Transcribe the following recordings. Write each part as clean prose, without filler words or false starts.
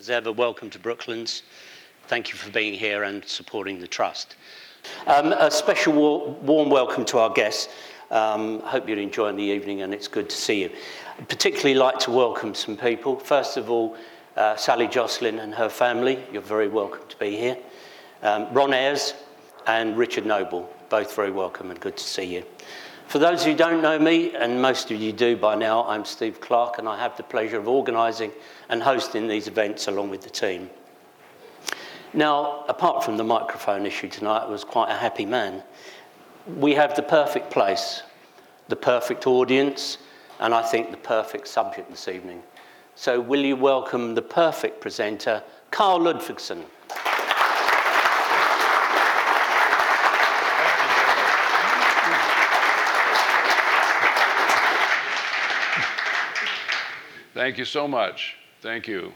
As ever, welcome to Brooklands. Thank you for being here and supporting the Trust. A special warm welcome to our guests. Hope you're enjoying the evening and it's good to see you. I'd particularly like to welcome some people. First of all, Sally Jocelyn and her family. You're very welcome to be here. Ron Ayres and Richard Noble, both very welcome and good to see you. For those who don't know me, and most of you do by now, I'm Steve Clark and I have the pleasure of organising and hosting these events along with the team. Now, apart from the microphone issue tonight, I was quite a happy man. We have the perfect place, the perfect audience, and I think the perfect subject this evening. So will you welcome the perfect presenter, Carl Ludvigsen. Thank you so much. Thank you.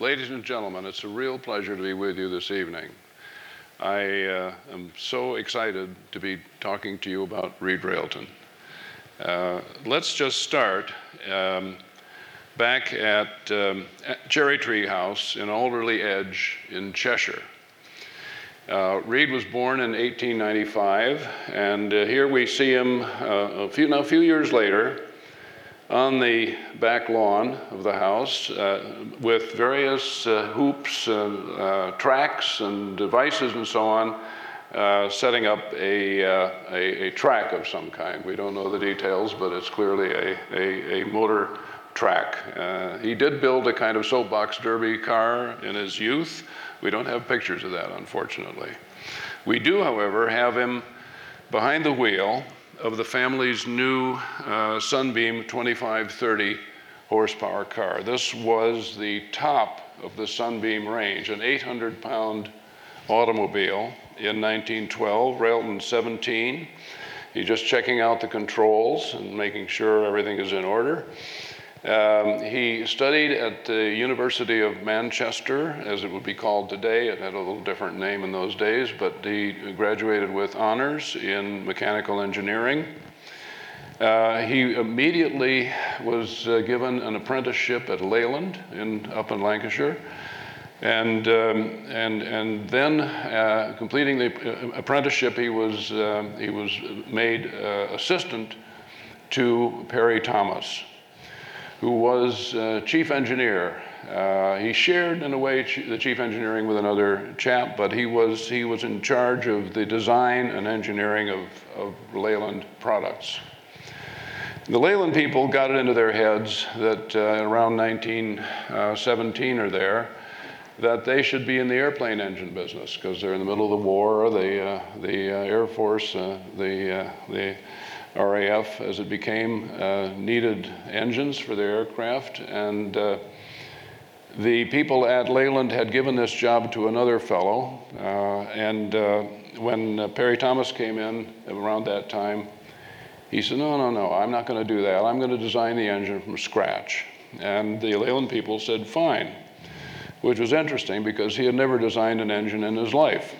Ladies and gentlemen, it's a real pleasure to be with you this evening. I am so excited to be talking to you about Reid Railton. Let's just start back at Cherry Tree House in Alderley Edge in Cheshire. Reid was born in 1895, and here we see him a few years later on the back lawn of the house with various hoops and tracks and devices and so on, setting up a track of some kind. We don't know the details, but it's clearly a motor track. He did build a kind of soapbox derby car in his youth. We don't have pictures of that, unfortunately. We do, however, have him behind the wheel of the family's new Sunbeam 2530 horsepower car. This was the top of the Sunbeam range, an 800-pound automobile in 1912, Railton 17. He's just checking out the controls and making sure everything is in order. He studied at the University of Manchester, as it would be called today. It had a little different name in those days, but he graduated with honors in mechanical engineering. He immediately was given an apprenticeship at Leyland up in Lancashire, and then completing the apprenticeship, he was made assistant to Perry Thomas, who was chief engineer. He shared, in a way, the chief engineering with another chap, but he was in charge of the design and engineering of Leyland products. The Leyland people got it into their heads that around 1917 or there, that they should be in the airplane engine business, because they're in the middle of the war. The Air Force, the RAF, as it became, needed engines for their aircraft, and the people at Leyland had given this job to another fellow, and when Perry Thomas came in around that time, he said, no, I'm not going to do that. I'm going to design the engine from scratch. And the Leyland people said, fine, which was interesting because he had never designed an engine in his life.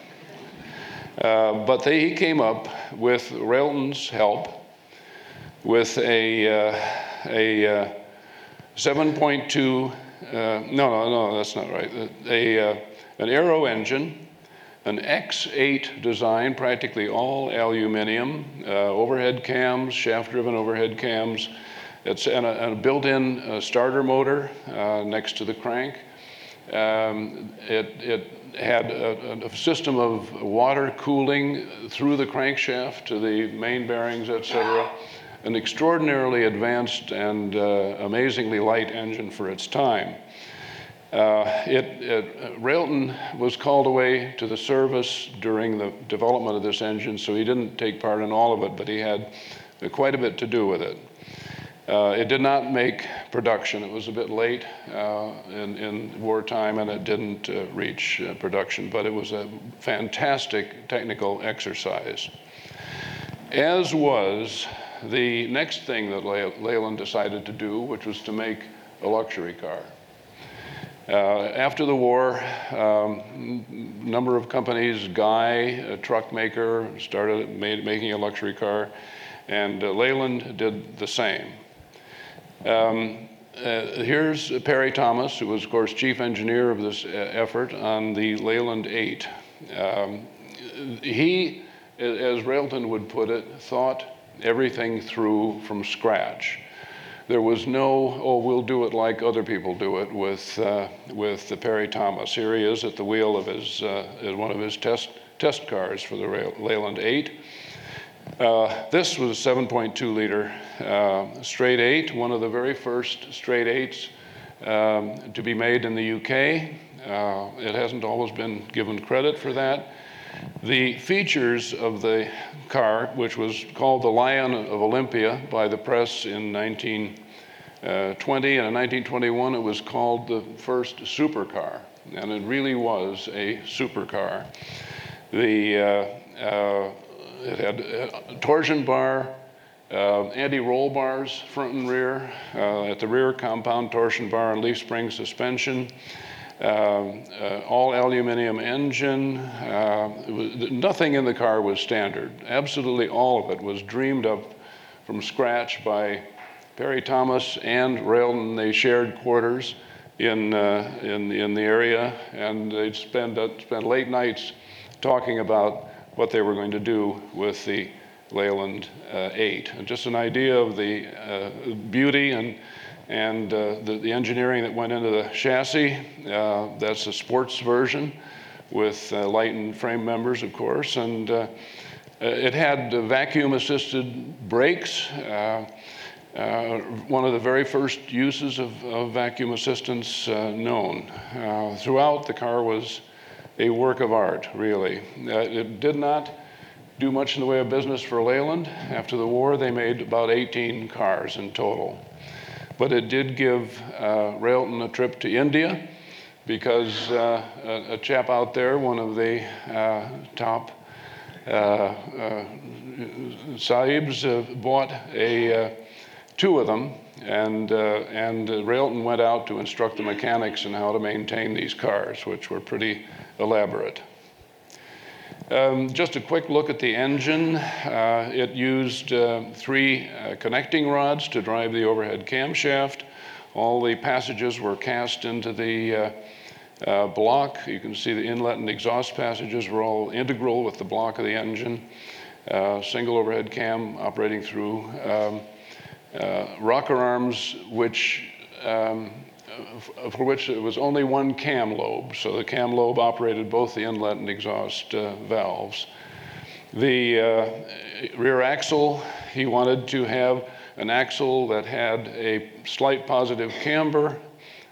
But he came up with Railton's help with a 7.2, no, that's not right, an aero engine, an X8 design, practically all aluminium, overhead cams, shaft-driven overhead cams, and a built-in starter motor next to the crank. It had a system of water cooling through the crankshaft to the main bearings, etc. An extraordinarily advanced and amazingly light engine for its time. Railton was called away to the service during the development of this engine, so he didn't take part in all of it, but he had quite a bit to do with it. It did not make production. It was a bit late in wartime, and it didn't reach production, but it was a fantastic technical exercise. As was the next thing that Leyland decided to do, which was to make a luxury car. After the war, number of companies, Guy, a truck maker, started making a luxury car, and Leyland did the same. Here's Perry Thomas, who was, of course, chief engineer of this effort on the Leyland 8. He, as Railton would put it, thought everything through from scratch. There was no, oh, we'll do it like other people do it with the Perry Thomas. Here he is at the wheel of his one of his test cars for the Leyland 8. This was a 7.2 liter straight eight, one of the very first straight eights to be made in the UK. It hasn't always been given credit for that. The features of the car, which was called the Lion of Olympia by the press in 1920, and in 1921 it was called the first supercar, and it really was a supercar. It had a torsion bar, anti-roll bars front and rear, at the rear compound torsion bar and leaf spring suspension, all aluminum engine. Nothing in the car was standard. Absolutely all of it was dreamed up from scratch by Perry Thomas and Railton. They shared quarters in the area, and they'd spend late nights talking about what they were going to do with the Leyland 8. And just an idea of the beauty and the engineering that went into the chassis. That's a sports version with lightened frame members, of course. And it had vacuum-assisted brakes. One of the very first uses of vacuum assistance known. Throughout, the car was a work of art, really. It did not do much in the way of business for Leyland. After the war, they made about 18 cars in total. But it did give Railton a trip to India, because a chap out there, one of the top sahibs, bought two of them, and Railton went out to instruct the mechanics in how to maintain these cars, which were pretty elaborate. Just a quick look at the engine. It used three connecting rods to drive the overhead camshaft. All the passages were cast into the block. You can see the inlet and exhaust passages were all integral with the block of the engine. Single overhead cam operating through rocker arms, which for which it was only one cam lobe, so the cam lobe operated both the inlet and exhaust valves. The rear axle, he wanted to have an axle that had a slight positive camber,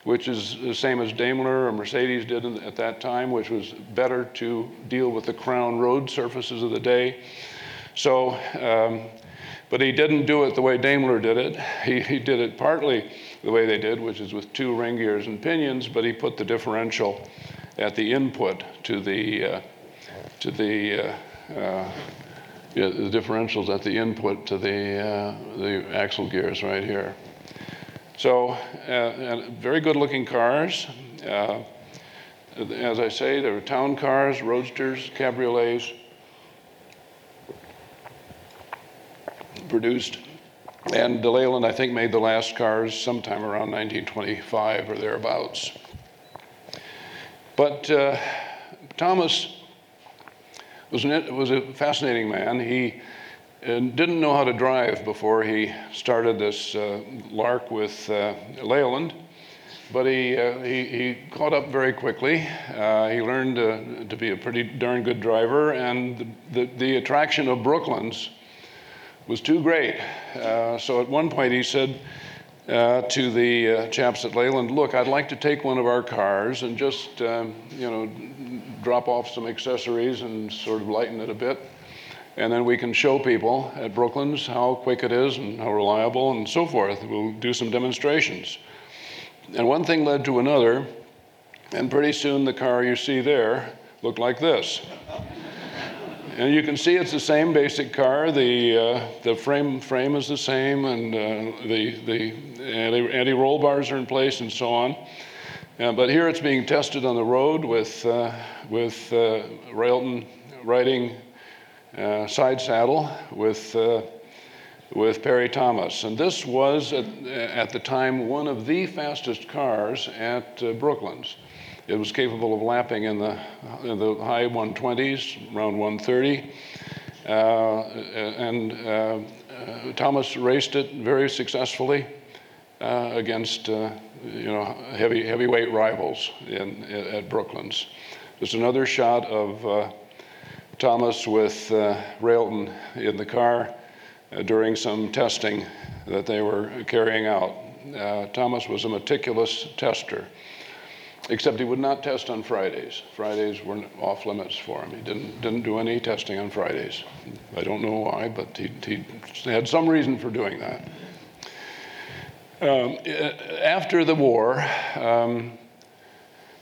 which is the same as Daimler or Mercedes did at that time, which was better to deal with the crown road surfaces of the day. So, but he didn't do it the way Daimler did it. He did it partly the way they did, which is with two ring gears and pinions, but he put the differential at the input the differentials at the input to the axle gears right here. So, very good-looking cars. As I say, there were town cars, roadsters, cabriolets, produced, and Leyland, I think, made the last cars sometime around 1925 or thereabouts. But Thomas was a fascinating man. He didn't know how to drive before he started this lark with Leyland, but he caught up very quickly. He learned to be a pretty darn good driver, and the attraction of Brooklands was too great. So at one point he said to the chaps at Leyland, "Look, I'd like to take one of our cars and just drop off some accessories and sort of lighten it a bit, and then we can show people at Brooklands how quick it is and how reliable and so forth. We'll do some demonstrations." And one thing led to another, and pretty soon the car you see there looked like this. And you can see it's the same basic car. The frame is the same, and the anti-roll bars are in place, and so on. But here it's being tested on the road with Railton riding side saddle with with Perry Thomas. And this was, at the time, one of the fastest cars at Brooklands. It was capable of lapping in the high 120s, around 130. And Thomas raced it very successfully against heavyweight rivals at Brooklands. There's another shot of Thomas with Railton in the car during some testing that they were carrying out. Thomas was a meticulous tester, except he would not test on Fridays. Fridays were off limits for him. He didn't do any testing on Fridays. I don't know why, but he had some reason for doing that. After the war,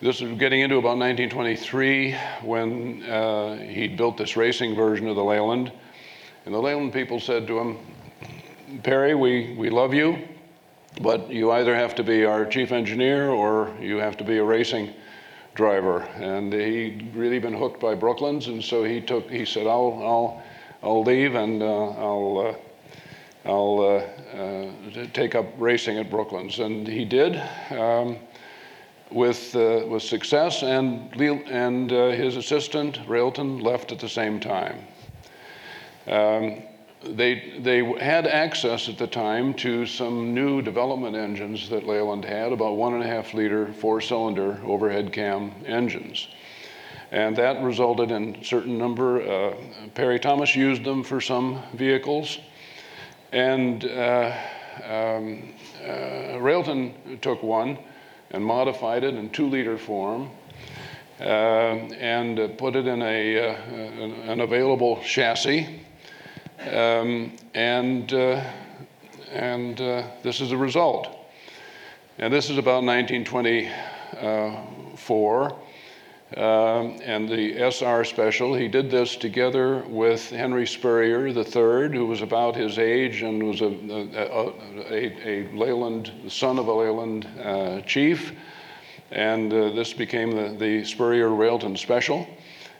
this was getting into about 1923 when he built this racing version of the Leyland. And the Leyland people said to him, Perry, we love you, but you either have to be our chief engineer or you have to be a racing driver. And he'd really been hooked by Brooklands, and so he said, I'll leave and I'll take up racing at Brooklands. And he did with success, and his assistant, Railton, left at the same time. They had access at the time to some new development engines that Leyland had, about 1.5 liter 4-cylinder overhead cam engines. And that resulted in a certain number. Perry Thomas used them for some vehicles. And Railton took one and modified it in 2-liter form and put it in an available chassis. And this is the result. And this is about 1924. And the SR Special, he did this together with Henry Spurrier III, who was about his age and was a Leyland, son of a Leyland chief. And this became the Spurrier-Railton Special.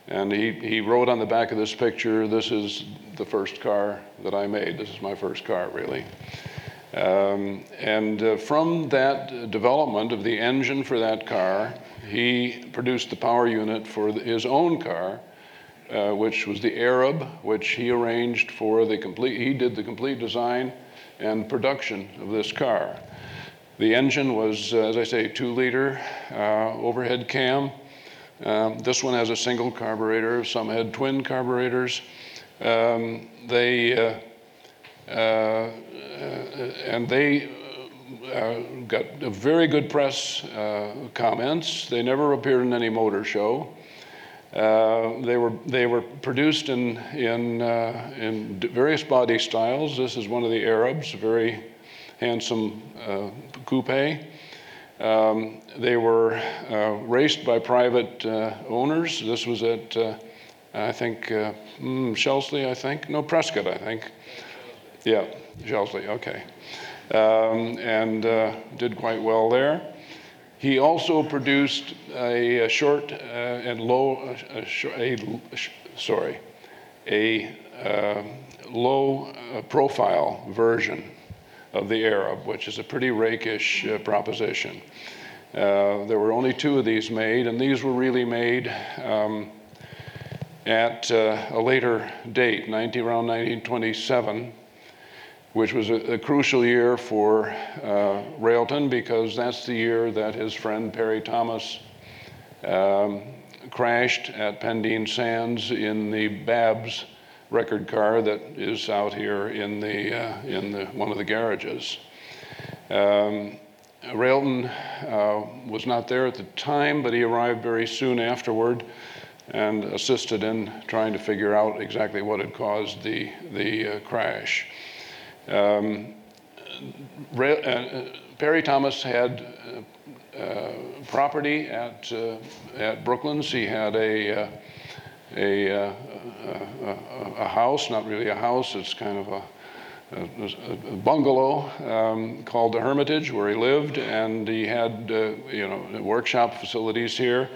And he wrote on the back of this picture, this is the first car that I made. This is my first car, really. And from that development of the engine for that car, he produced the power unit for his own car, which was the Arab, which he arranged for he did the complete design and production of this car. The engine was, as I say, 2-liter overhead cam. This one has a single carburetor. Some had twin carburetors. They got a very good press comments. They never appeared in any motor show. They were produced in various body styles. This is one of the Arabs, very handsome coupe. They were raced by private owners. This was at, Shelsley, I think. No, Prescott, I think. Yeah, Shelsley, okay. And did quite well there. He also produced a low-profile version of the Arab, which is a pretty rakish proposition. There were only 2 of these made, and these were really made at a later date, around 1927, which was a crucial year for Railton, because that's the year that his friend Perry Thomas crashed at Pendeen Sands in the Babs record car that is out here in one of the garages. Railton was not there at the time, but he arrived very soon afterward and assisted in trying to figure out exactly what had caused the crash. Perry Thomas had property at Brooklands. He had a house, not really a house, it's kind of a bungalow called the Hermitage, where he lived, and he had workshop facilities here,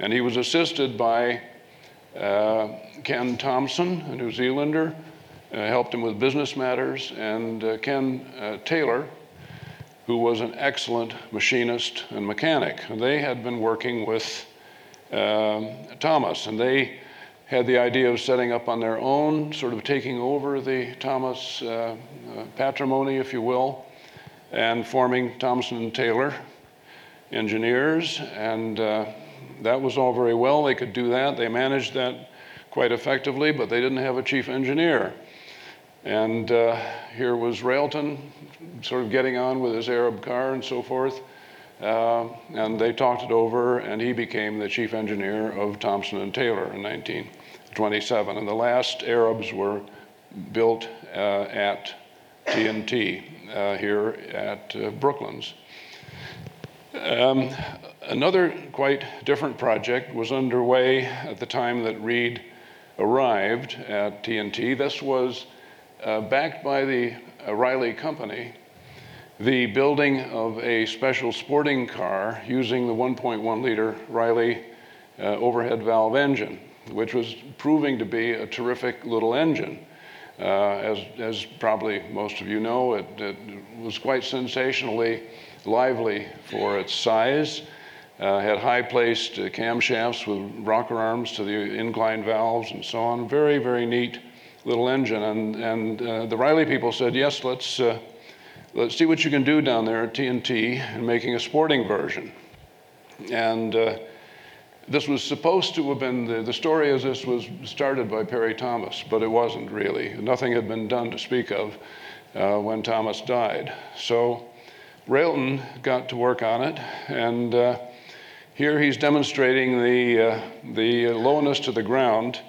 and he was assisted by Ken Thompson, a New Zealander, helped him with business matters, and Ken Taylor, who was an excellent machinist and mechanic. And they had been working with Thomas, and they had the idea of setting up on their own, sort of taking over the Thomas patrimony, if you will, and forming Thompson and Taylor engineers, and that was all very well. They could do that. They managed that quite effectively, but they didn't have a chief engineer. And here was Railton sort of getting on with his Arab car and so forth. And they talked it over, and he became the chief engineer of Thompson and Taylor in 1927. And the last Arabs were built at T&T here at Brooklands. Another quite different project was underway at the time that Reid arrived at T&T. This was backed by the Riley company, the building of a special sporting car using the 1.1 liter Riley overhead valve engine, which was proving to be a terrific little engine. As probably most of you know, it was quite sensationally lively for its size. Had high-placed camshafts with rocker arms to the incline valves and so on. Very, very neat little engine. And the Riley people said, yes, let's see what you can do down there at T&T in making a sporting version. And this was supposed to have been, the story is this was started by Perry Thomas, but it wasn't really. Nothing had been done to speak of when Thomas died. So Railton got to work on it, and here he's demonstrating the lowness to the ground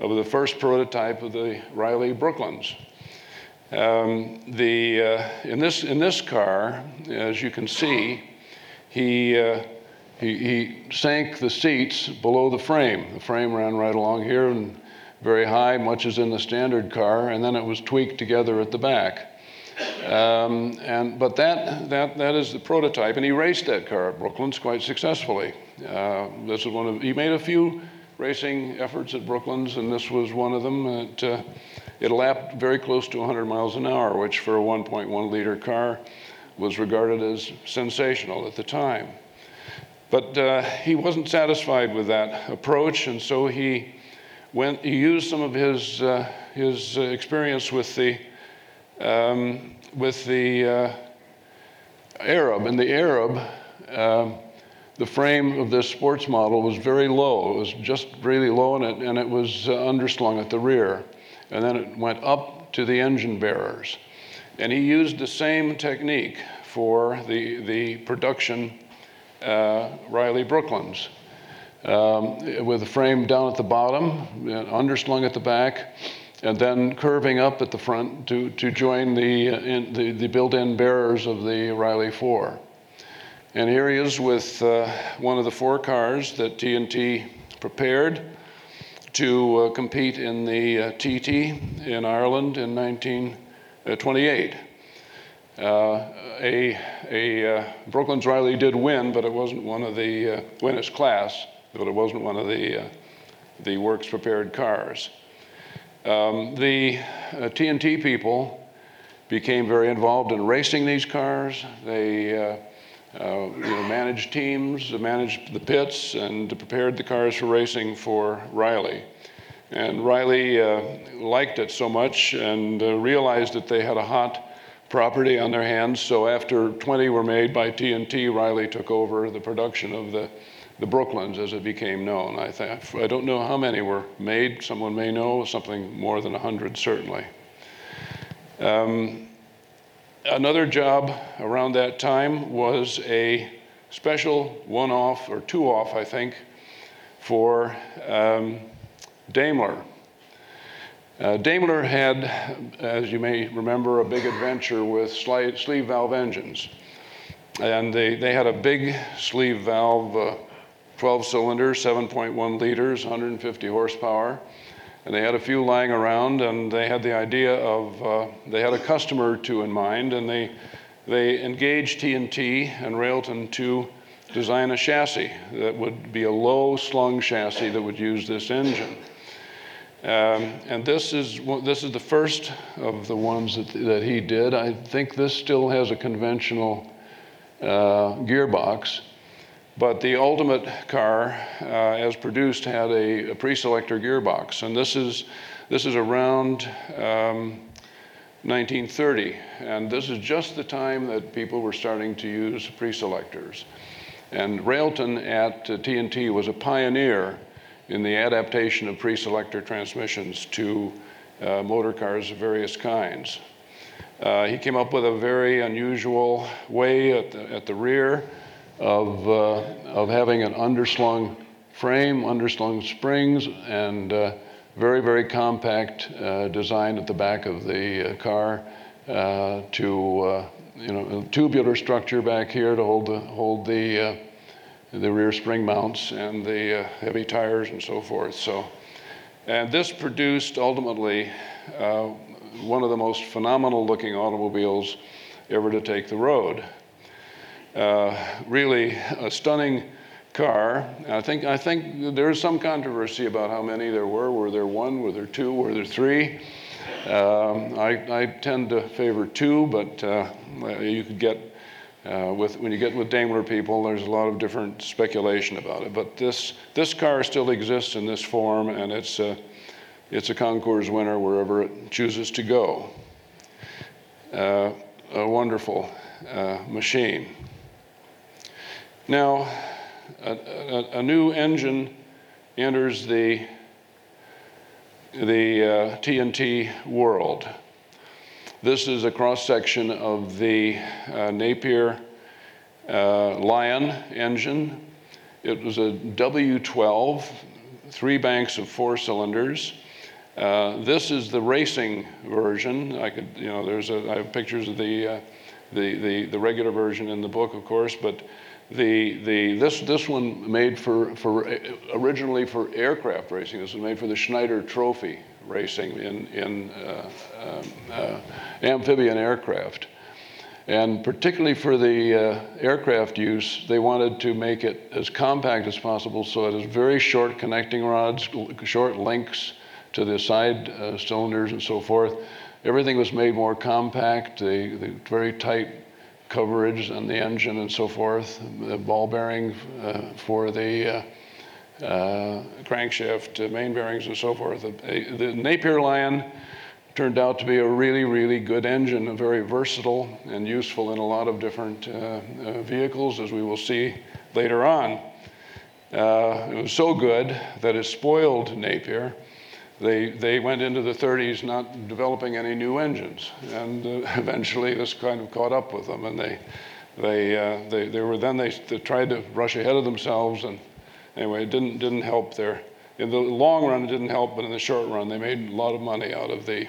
of the first prototype of the Riley Brooklands. In this car, as you can see, he sank the seats below the frame. The frame ran right along here and very high, much as in the standard car, and then it was tweaked together at the back. But that is the prototype, and he raced that car at Brooklands quite successfully. This is one of, he made a few racing efforts at Brooklands, and this was one of them. It lapped very close to 100 miles an hour, which for a 1.1 liter car was regarded as sensational at the time. But he wasn't satisfied with that approach, and so he used some of his experience with the Arab. And the Arab, the frame of this sports model was very low. It was just really low, and it was underslung at the rear. And then it went up to the engine bearers. And he used the same technique for the production Riley Brooklands, with the frame down at the bottom, underslung at the back, and then curving up at the front to join the built-in bearers of the Riley 4. And here he is with one of the four cars that T&T prepared to compete in the TT in Ireland in 1928. Brooklands Riley did win, but it wasn't one of the winners class, but it wasn't one of the works prepared cars. The T&T people became very involved in racing these cars. They managed teams, managed the pits, and prepared the cars for racing for Riley. And Riley liked it so much and realized that they had a hot property on their hands. So after 20 were made by T&T, Riley took over the production of the Brooklands, as it became known. I don't know how many were made. Someone may know, something more than 100, certainly. Another job around that time was a special one-off, or two-off, I think, for Daimler. Daimler had, as you may remember, a big adventure with sleeve valve engines. And they had a big sleeve valve 12-cylinder, 7.1 liters, 150 horsepower. And they had a few lying around, and they had the idea of, they had a customer or two in mind, and they engaged T&T and Railton to design a chassis that would be a low slung chassis that would use this engine. And this is the first of the ones that he did. I think this still has a conventional gearbox, but the ultimate car, as produced, had a pre-selector gearbox, and this is around 1930, and this is just the time that people were starting to use pre-selectors. And Railton at T&T was a pioneer in the adaptation of pre-selector transmissions to motor cars of various kinds. He came up with a very unusual way at the rear of having an underslung frame, underslung springs, and very, very compact design at the back of the car to a tubular structure back here to hold the rear spring mounts and the heavy tires and so forth. So, and this produced ultimately one of the most phenomenal looking automobiles ever to take the road. Really a stunning car. I think there is some controversy about how many there were. Were there one? Were there two? Were there three? I tend to favor two, but you could get when you get with Daimler people, there's a lot of different speculation about it. But this car still exists in this form, and it's a concours winner wherever it chooses to go. A wonderful machine. Now, a new engine enters the T&T world. This is a cross-section of the Napier Lion engine. It was a W12, three banks of four cylinders. This is the racing version. I have pictures of the regular version in the book, of course, but this one made originally for aircraft racing. This was made for the Schneider Trophy racing in amphibian aircraft, and particularly for the aircraft use, they wanted to make it as compact as possible. So it has very short connecting rods, short links to the side cylinders, and so forth. Everything was made more compact. The very tight coverage on the engine and so forth, the ball bearing for the crankshaft, main bearings and so forth. The Napier Lion turned out to be a really, really good engine, very versatile and useful in a lot of different vehicles, as we will see later on. It was so good that it spoiled Napier. They went into the 30s not developing any new engines, and eventually this kind of caught up with them, and they tried to rush ahead of themselves, and anyway, it didn't help there. In the long run, it didn't help, but in the short run, they made a lot of money out of the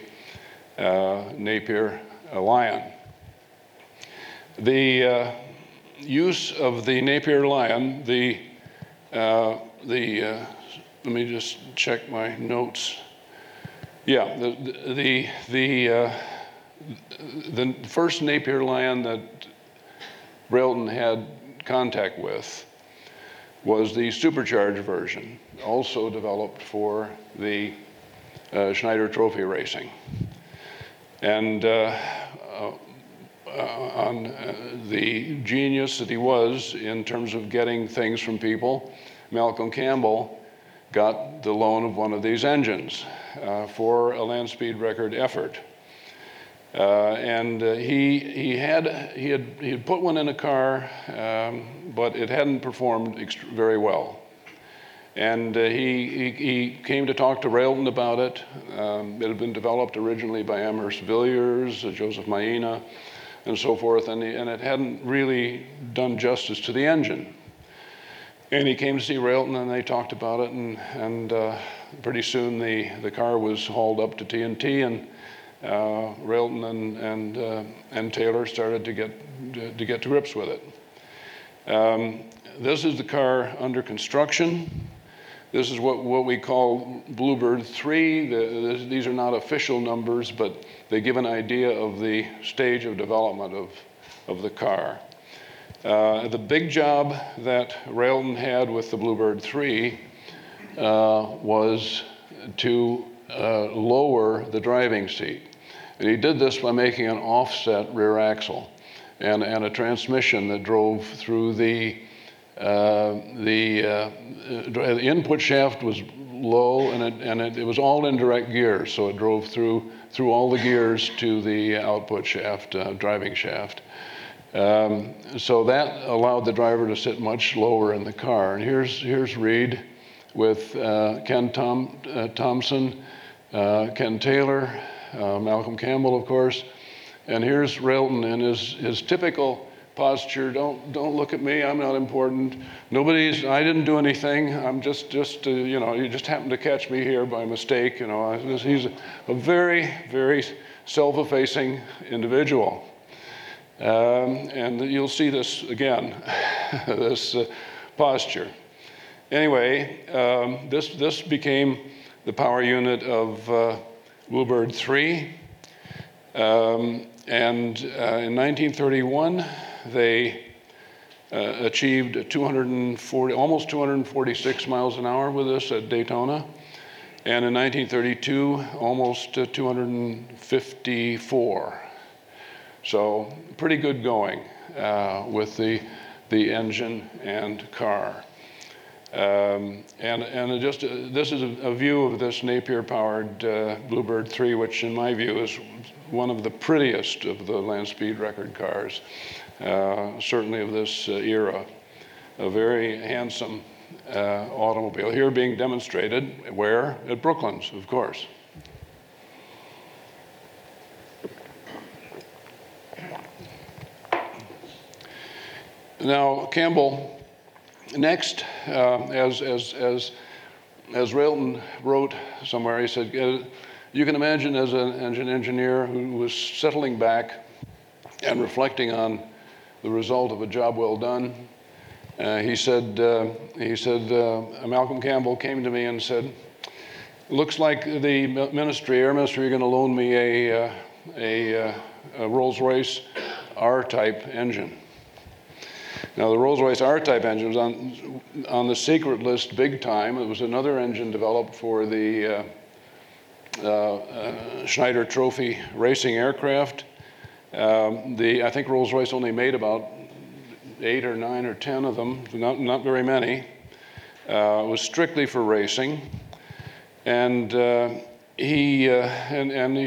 Napier Lion. The use of the Napier Lion, let me just check my notes. Yeah, the first Napier Lion that Railton had contact with was the supercharged version, also developed for the Schneider Trophy racing. And the genius that he was in terms of getting things from people, Malcolm Campbell got the loan of one of these engines for a land speed record effort, and he had put one in a car, but it hadn't performed very well, and he came to talk to Railton about it. It had been developed originally by Amherst Villiers, Joseph Maina, and so forth, and it hadn't really done justice to the engine. And he came to see Railton, and they talked about it, and pretty soon the car was hauled up to T&T, and Railton and Taylor started to get to grips with it. This is the car under construction. This is what we call Bluebird 3. These are not official numbers, but they give an idea of the stage of development of the car. The big job that Railton had with the Bluebird 3 was to lower the driving seat. And he did this by making an offset rear axle and a transmission that drove through the input shaft was low, and it was all in direct gears, so it drove through all the gears to the output shaft, driving shaft. So that allowed the driver to sit much lower in the car. And here's Reid with Ken Thompson, Ken Taylor, Malcolm Campbell, of course. And here's Railton in his typical posture. Don't look at me. I'm not important. I didn't do anything. I'm just you just happened to catch me here by mistake. He's a very, very self-effacing individual. And you'll see this again, this posture. Anyway, this became the power unit of Bluebird 3. In 1931, they achieved almost 246 miles an hour with this at Daytona. And in 1932, almost 254. So pretty good going with the engine and car. This is a view of this Napier-powered Bluebird 3, which in my view is one of the prettiest of the land speed record cars, certainly of this era. A very handsome automobile, here being demonstrated where? At Brooklands, of course. Now, Campbell, next, as Railton wrote somewhere, he said, you can imagine as an engineer who was settling back and reflecting on the result of a job well done, he said, Malcolm Campbell came to me and said, looks like the Air Ministry, are going to loan me a Rolls-Royce R-type engine. Now, the Rolls-Royce R-type engine was on the secret list big time. It was another engine developed for the Schneider Trophy racing aircraft. I think Rolls-Royce only made about 8 or 9 or 10 of them, not very many. It was strictly for racing. And he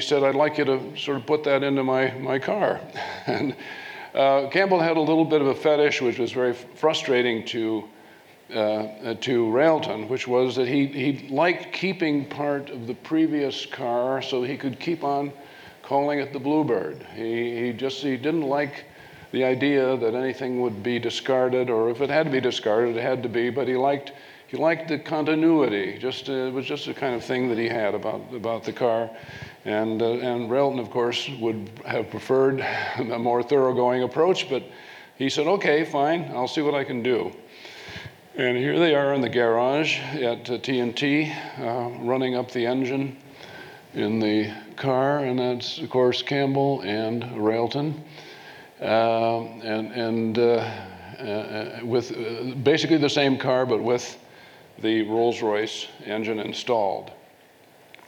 said, I'd like you to sort of put that into my car. And Campbell had a little bit of a fetish, which was very frustrating to Railton, which was that he liked keeping part of the previous car so he could keep on calling it the Bluebird. He didn't like the idea that anything would be discarded, or if it had to be discarded, it had to be. But he liked the continuity. It was just the kind of thing that he had about the car. And Railton, of course, would have preferred a more thoroughgoing approach, but he said, okay, fine, I'll see what I can do. And here they are in the garage at TNT, running up the engine in the car, and that's, of course, Campbell and Railton. With basically the same car, but with the Rolls-Royce engine installed.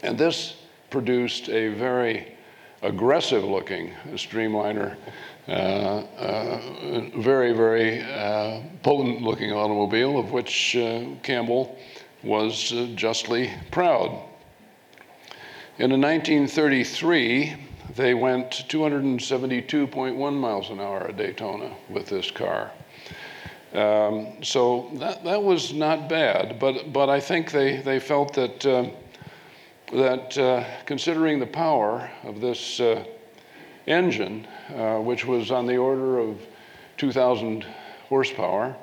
And this produced a very aggressive-looking streamliner, very, very potent-looking automobile, of which Campbell was justly proud. And in 1933, they went 272.1 miles an hour at Daytona with this car. So that was not bad, but I think they felt that considering the power of this engine, which was on the order of 2,000 horsepower,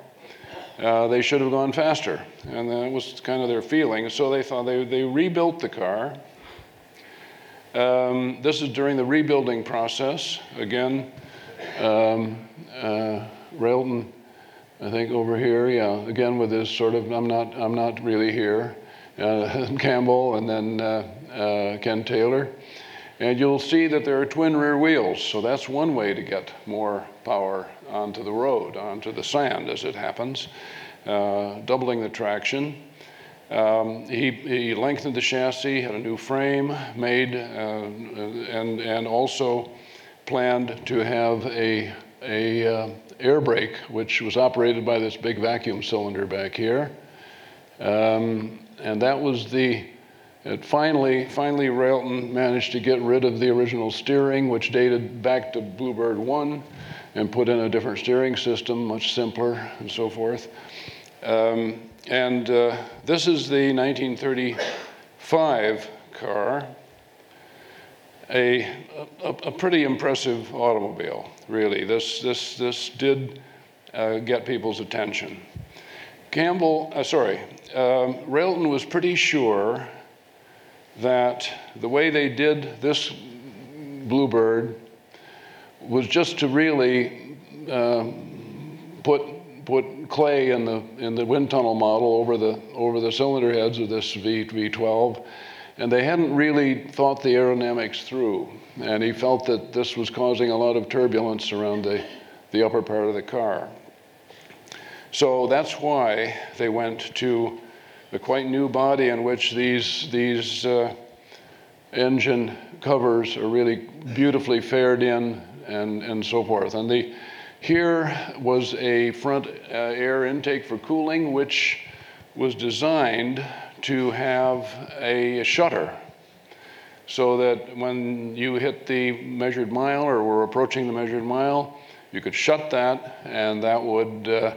they should have gone faster. And that was kind of their feeling. So they thought they rebuilt the car. This is during the rebuilding process. Again, Railton, I think over here, yeah, again with this sort of, I'm not really here. Campbell and then Ken Taylor. And you'll see that there are twin rear wheels, so that's one way to get more power onto the road, onto the sand as it happens, doubling the traction. He lengthened the chassis, had a new frame made, and also planned to have a air brake, which was operated by this big vacuum cylinder back here. And that was finally Railton managed to get rid of the original steering, which dated back to Bluebird 1, and put in a different steering system, much simpler and so forth. This is the 1935 car, a pretty impressive automobile, really. This did get people's attention. Railton was pretty sure that the way they did this Bluebird was just to really put clay in the wind tunnel model over the cylinder heads of this V12, and they hadn't really thought the aerodynamics through. And he felt that this was causing a lot of turbulence around the upper part of the car. So that's why they went to the quite new body in which these engine covers are really beautifully fared in and so forth. And here was a front air intake for cooling, which was designed to have a shutter so that when you hit the measured mile or were approaching the measured mile, you could shut that, and that would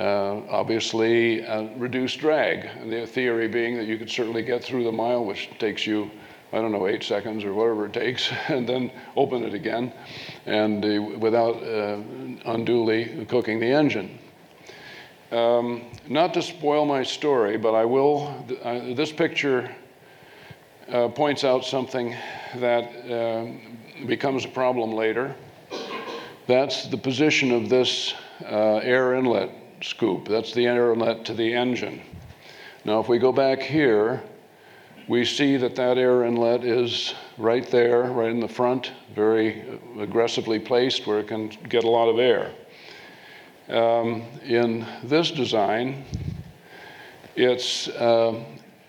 obviously reduce drag. And the theory being that you could certainly get through the mile, which takes you, I don't know, 8 seconds or whatever it takes, and then open it again, and without unduly cooking the engine. Not to spoil my story, but I will. This picture points out something that becomes a problem later. That's the position of this air inlet scoop. That's the air inlet to the engine. Now, if we go back here, we see that air inlet is right there, right in the front, very aggressively placed where it can get a lot of air. In this design, it's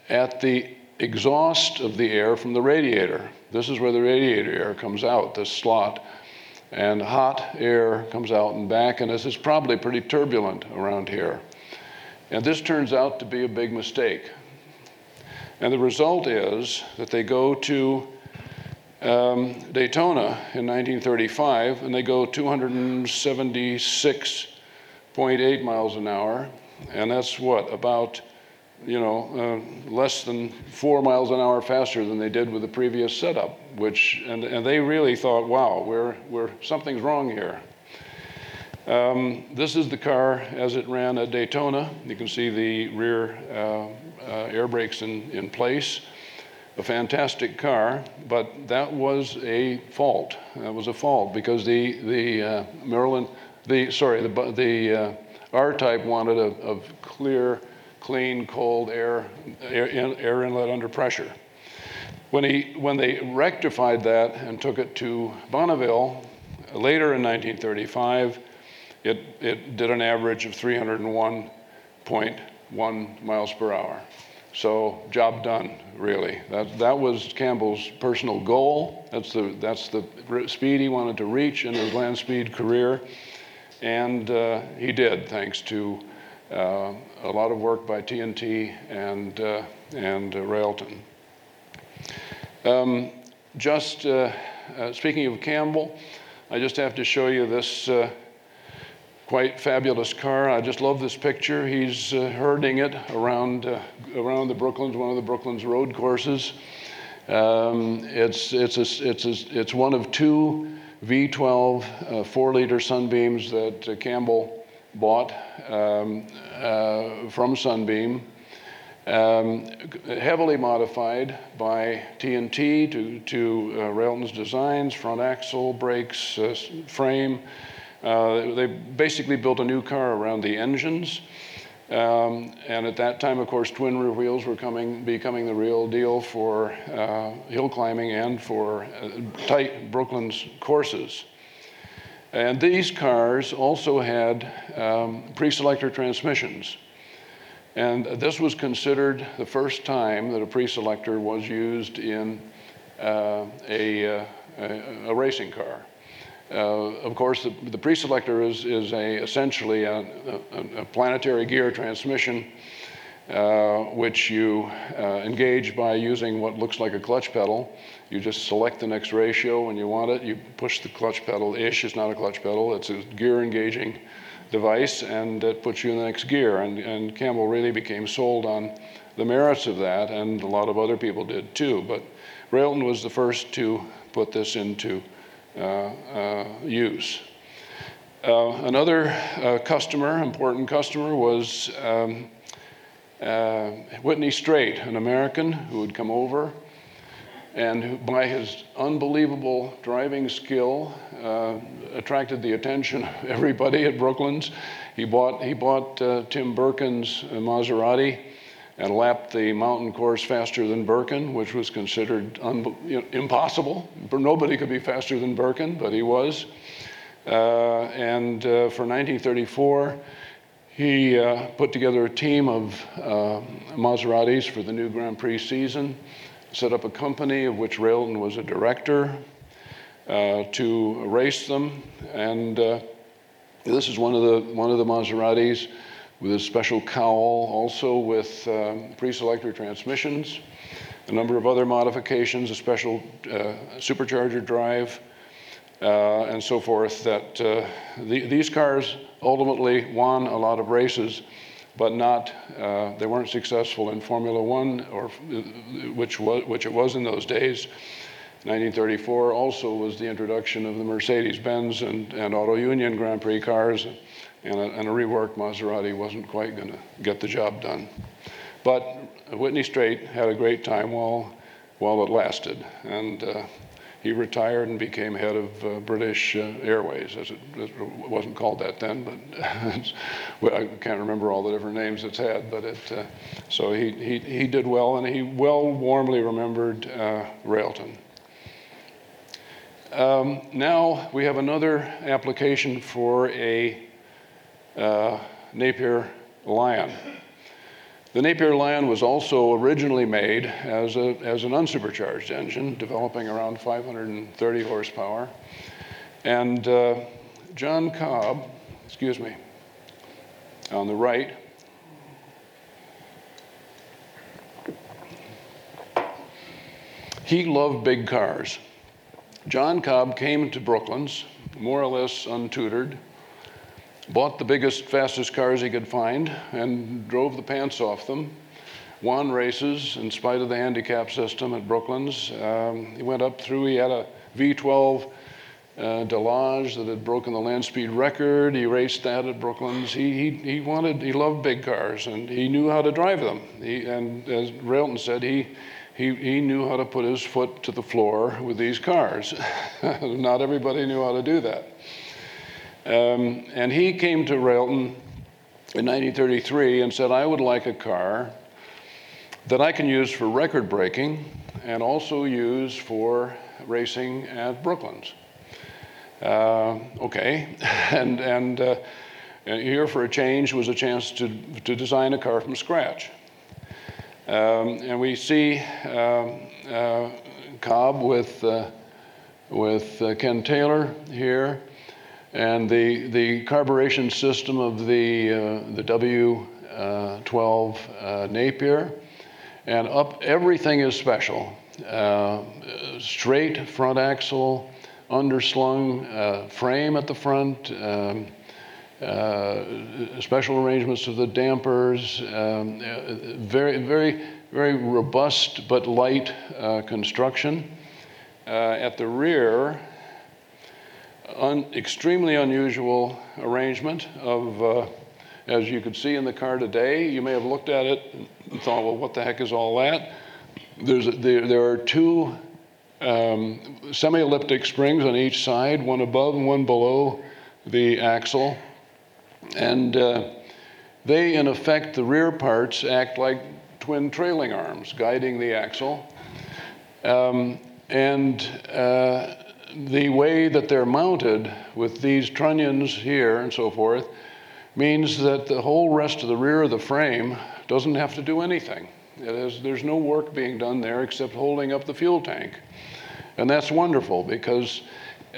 at the exhaust of the air from the radiator. This is where the radiator air comes out, this slot, and hot air comes out and back, and this is probably pretty turbulent around here. And this turns out to be a big mistake. And the result is that they go to Daytona in 1935, and they go 276.8 miles an hour, and that's what, about, less than 4 miles an hour faster than they did with the previous setup. And they really thought, wow, we're something's wrong here. This is the car as it ran at Daytona. You can see the rear air brakes in place. A fantastic car, but that was a fault. That was a fault because the R-type wanted a clear, clean, cold air inlet under pressure. When they rectified that and took it to Bonneville later in 1935, it did an average of 301.1 miles per hour. So job done, really. That was Campbell's personal goal. That's the speed he wanted to reach in his land speed career, and he did, thanks to a lot of work by TNT and Railton. Speaking of Campbell, I just have to show you this quite fabulous car. I just love this picture. He's herding it around the Brooklands, one of the Brooklands road courses. It's one of two V12 4-liter Sunbeams that Campbell bought from Sunbeam, heavily modified by TNT to Railton's designs, front axle, brakes, frame. They basically built a new car around the engines, and at that time, of course, twin rear wheels were becoming the real deal for hill climbing and for tight Brooklands courses. And these cars also had pre-selector transmissions, And this was considered the first time that a preselector was used in a racing car. Of course, the preselector is essentially a planetary gear transmission, which you engage by using what looks like a clutch pedal. You just select the next ratio when you want it. You push the clutch pedal-ish. It's not a clutch pedal. It's a gear-engaging device, and it puts you in the next gear. And Campbell really became sold on the merits of that, and a lot of other people did too. But Railton was the first to put this into use. Another important customer, was Whitney Strait, an American who would come over, and who, by his unbelievable driving skill, attracted the attention of everybody at Brooklands. He bought Tim Birkin's Maserati and lapped the mountain course faster than Birkin, which was considered impossible. Nobody could be faster than Birkin, but he was. For 1934, he put together a team of Maseratis for the new Grand Prix season, set up a company of which Railton was a director to race them. And this is one of the Maseratis with a special cowl, also with preselector transmissions, a number of other modifications, a special supercharger drive, and so forth. That these cars ultimately won a lot of races, but they weren't successful in Formula One, or which it was in those days. 1934 also was the introduction of the Mercedes-Benz and Auto Union Grand Prix cars. And a reworked Maserati wasn't quite going to get the job done. But Whitney Strait had a great time while it lasted. And he retired and became head of British Airways. It wasn't called that then, but I can't remember all the different names it's had. But so he did well, and he warmly remembered Railton. Now we have another application for a Napier Lion. The Napier Lion was also originally made as an unsupercharged engine, developing around 530 horsepower. And John Cobb, on the right, he loved big cars. John Cobb came to Brooklands, more or less untutored, bought the biggest, fastest cars he could find, and drove the pants off them, won races in spite of the handicap system at Brooklands. He went up through, he had a V12 Delage that had broken the land speed record. He raced that at Brooklands. He loved big cars, and he knew how to drive them. And as Railton said, he knew how to put his foot to the floor with these cars. Not everybody knew how to do that. And he came to Railton in 1933 and said, I would like a car that I can use for record breaking and also use for racing at Brooklands. Okay, and here for a change was a chance to design a car from scratch. And we see Cobb with Ken Taylor here. And the carburation system of the W12 Napier, and up everything is special. Straight front axle, underslung frame at the front, special arrangements of the dampers, very, very, very robust but light construction. At the rear, extremely unusual arrangement of, as you could see in the car today, you may have looked at it and thought, well, what the heck is all that? There are two semi-elliptic springs on each side, one above and one below the axle. And they, in effect, the rear parts act like twin trailing arms guiding the axle. The way that they're mounted with these trunnions here and so forth means that the whole rest of the rear of the frame doesn't have to do anything. There's no work being done there except holding up the fuel tank. And that's wonderful, because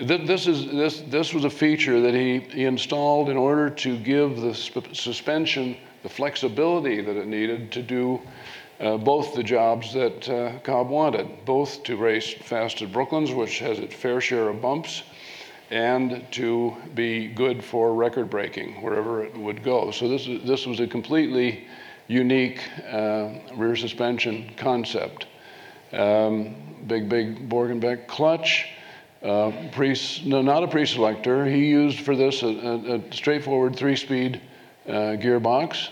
this was a feature that he installed in order to give the suspension the flexibility that it needed to do both the jobs that Cobb wanted, both to race fast at Brooklands, which has its fair share of bumps, and to be good for record breaking wherever it would go. So this was a completely unique rear suspension concept. Big Borgenbeck clutch, not a pre-selector. He used for this a straightforward 3-speed gearbox.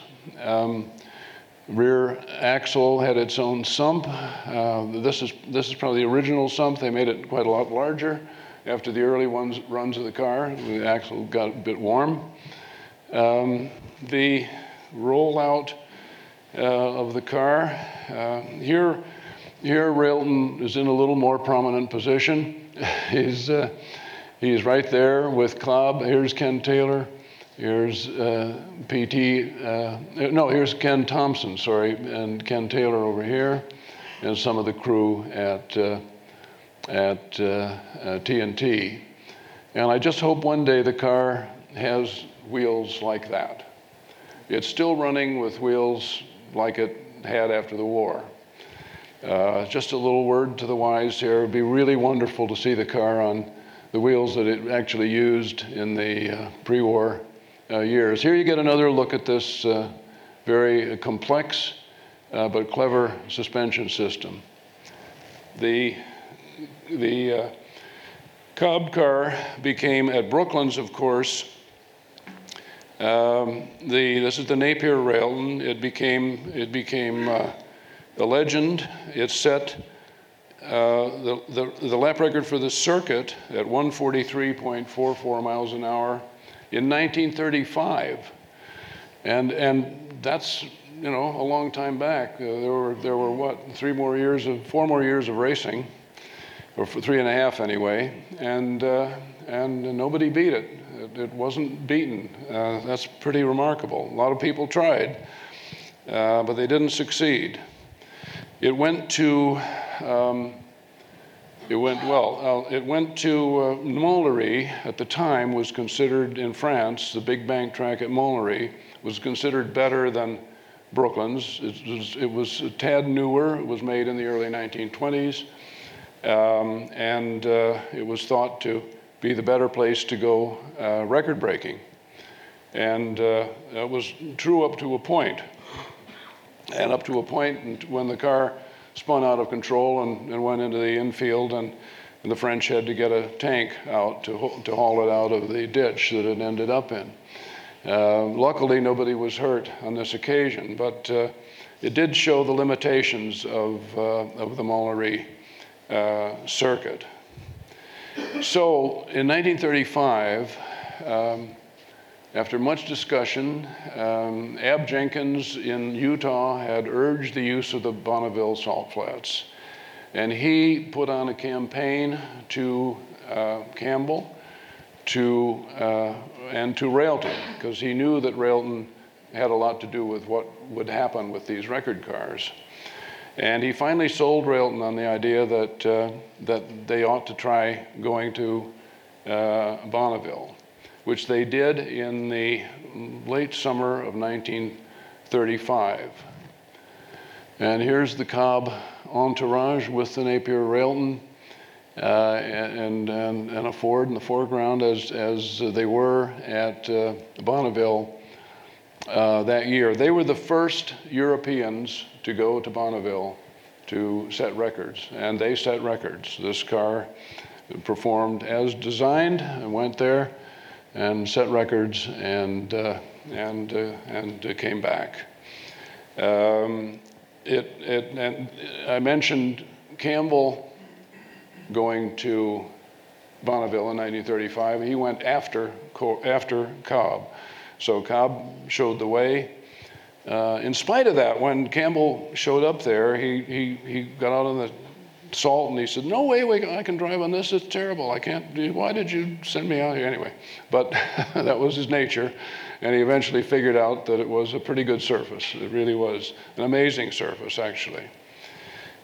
Rear axle had its own sump. This is probably the original sump. They made it quite a lot larger after the early runs of the car. The axle got a bit warm. The rollout of the car here, Railton is in a little more prominent position. He's right there with Cobb. Here's Ken Taylor. Here's here's Ken Thompson, sorry, and Ken Taylor over here, and some of the crew at TNT. And I just hope one day the car has wheels like that. It's still running with wheels like it had after the war. Just a little word to the wise here. It would be really wonderful to see the car on the wheels that it actually used in the pre-war years. Here you get another look at this very complex but clever suspension system. The Cobb car became, at Brooklands, of course, this is the Napier Railton. It became the legend. It set the lap record for the circuit at 143.44 miles an hour in 1935, and that's, you know, a long time back. There were four more years of racing, or for 3.5 anyway, and nobody beat it. It wasn't beaten. That's pretty remarkable. A lot of people tried, but they didn't succeed. It went to Montlhéry. At the time, was considered in France, the big bank track at Montlhéry was considered better than Brooklands. It was a tad newer. It was made in the early 1920s, and it was thought to be the better place to go record breaking, and that was true up to a point. And up to a point when the car spun out of control and went into the infield, and the French had to get a tank out to haul it out of the ditch that it ended up in. Luckily, nobody was hurt on this occasion, but it did show the limitations of the Montlhéry circuit. So, in 1935, after much discussion, Ab Jenkins in Utah had urged the use of the Bonneville Salt Flats. And he put on a campaign to Campbell and to Railton, because he knew that Railton had a lot to do with what would happen with these record cars. And he finally sold Railton on the idea that they ought to try going to Bonneville, which they did in the late summer of 1935. And here's the Cobb entourage with the Napier Railton and a Ford in the foreground, as they were at Bonneville that year. They were the first Europeans to go to Bonneville to set records, and they set records. This car performed as designed and went there and set records, and came back. And I mentioned Campbell going to Bonneville in 1935. He went after Cobb, so Cobb showed the way. In spite of that, when Campbell showed up there, he got out on the salt, and he said, "No way I can drive on this. It's terrible. I can't. Why did you send me out here anyway?" But that was his nature, and he eventually figured out that it was a pretty good surface. It really was an amazing surface, actually.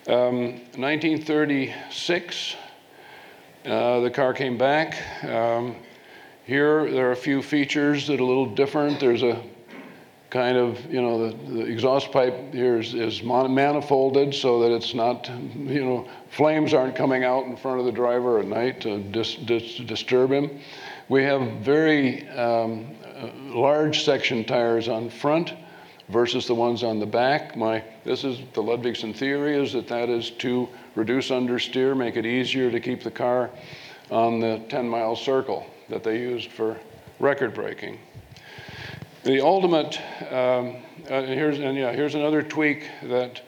1936, the car came back. Here there are a few features that are a little different. There's a kind of, you know, the exhaust pipe here is manifolded so that it's not, you know, flames aren't coming out in front of the driver at night to disturb him. We have very large section tires on front versus the ones on the back. This is the Ludvigsen theory, is that is to reduce understeer, make it easier to keep the car on the 10-mile circle that they used for record breaking. The ultimate, here's another tweak that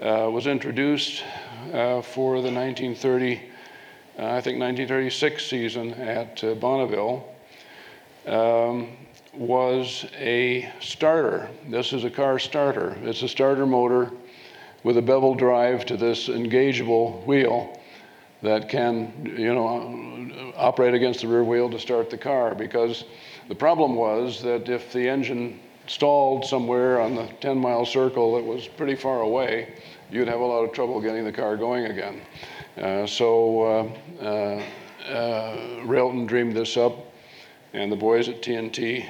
was introduced for the 1936 season at Bonneville, was a starter. This is a car starter. It's a starter motor with a bevel drive to this engageable wheel that can, you know, operate against the rear wheel to start the car, because the problem was that if the engine stalled somewhere on the 10-mile circle that was pretty far away, you'd have a lot of trouble getting the car going again. Railton dreamed this up, and the boys at TNT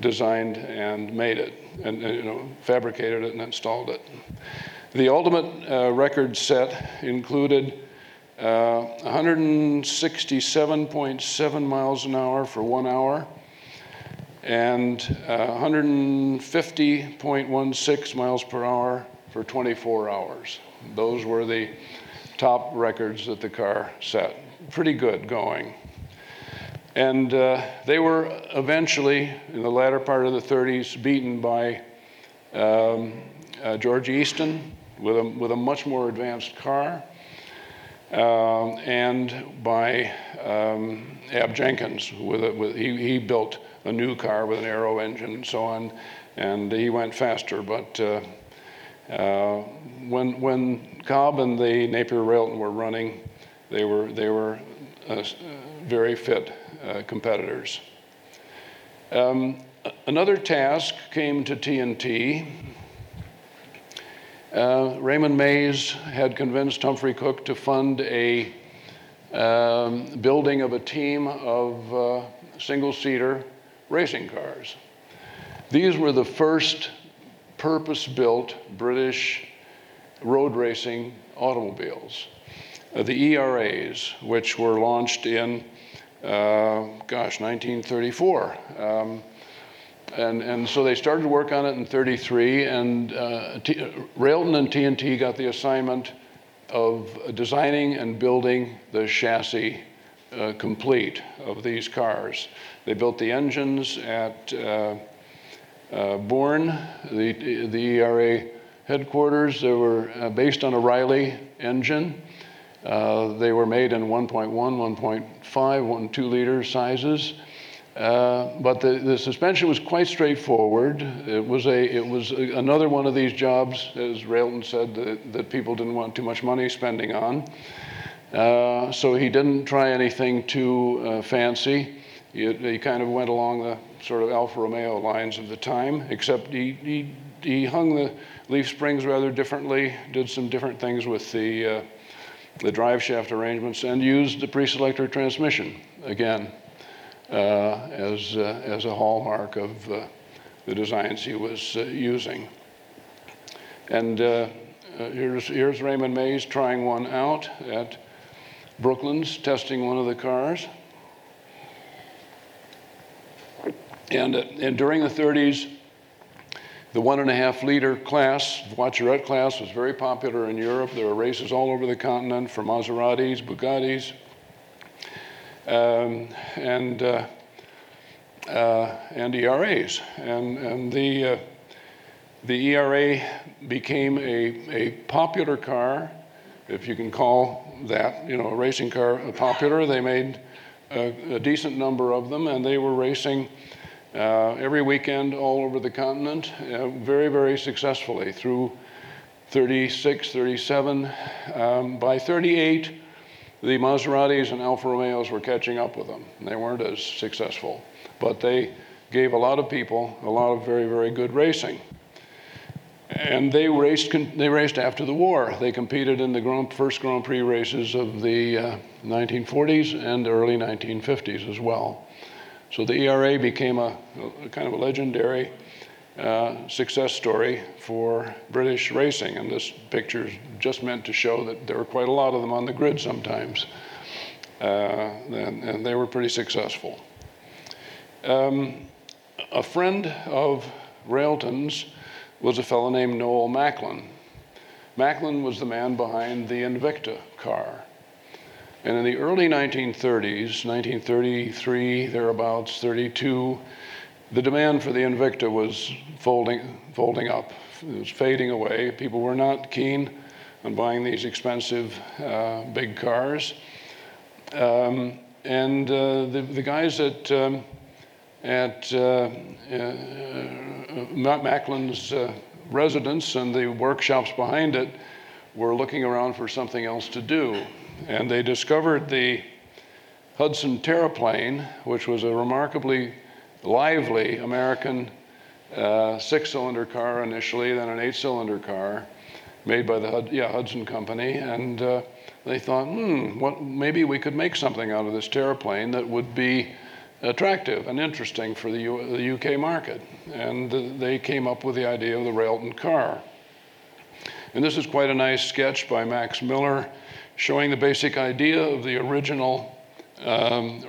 designed and made it, and fabricated it and installed it. The ultimate record set included 167.7 miles an hour for 1 hour, and 150.16 miles per hour for 24 hours. Those were the top records that the car set. Pretty good going. And they were eventually, in the latter part of the 30s, beaten by George Eyston with a much more advanced car. And by Ab Jenkins. He built a new car with an aero engine and so on, and he went faster. But when Cobb and the Napier Railton were running, they were very fit competitors. Another task came to TNT. Raymond Mays had convinced Humphrey Cook to fund a building of a team of single-seater racing cars. These were the first purpose-built British road racing automobiles, the ERAs, which were launched in, 1934. And so they started work on it in 1933, and Railton and TNT got the assignment of designing and building the chassis complete of these cars. They built the engines at Bourne, the ERA headquarters. They were based on a Riley engine. They were made in 1.1, 1.5, 1.2 liter sizes. But the suspension was quite straightforward. It was another one of these jobs, as Railton said, that people didn't want too much money spending on. So he didn't try anything too fancy. He kind of went along the sort of Alfa Romeo lines of the time, except he hung the leaf springs rather differently, did some different things with the drive shaft arrangements, and used the pre-selector transmission again. As a hallmark of the designs he was using. And here's Raymond Mays trying one out at Brooklands, testing one of the cars. And during the 30s, the 1.5 liter class, Voiturette class, was very popular in Europe. There were races all over the continent for Maseratis, Bugattis, and ERAs, and the ERA became a popular car, if you can call that, a racing car popular. They made a decent number of them, and they were racing every weekend all over the continent, very, very successfully through 36, 37, by 38. The Maseratis and Alfa Romeos were catching up with them. They weren't as successful, but they gave a lot of people a lot of very, very good racing. And they raced after the war. They competed in the first Grand Prix races of the 1940s and early 1950s as well. So the ERA became a kind of a legendary success story for British racing. And this picture's just meant to show that there were quite a lot of them on the grid sometimes. And they were pretty successful. A friend of Railton's was a fellow named Noel Macklin. Macklin was the man behind the Invicta car. And in the early 1930s, 1933, thereabouts, 32, the demand for the Invicta was folding up. It was fading away. People were not keen on buying these expensive big cars. The guys at Macklin's residence and the workshops behind it were looking around for something else to do. And they discovered the Hudson Terraplane, which was a remarkably lively American six-cylinder car initially, then an eight-cylinder car made by the Hudson Company. And they thought, maybe we could make something out of this Terraplane that would be attractive and interesting for the UK market. And they came up with the idea of the Railton car. And this is quite a nice sketch by Max Miller showing the basic idea of the original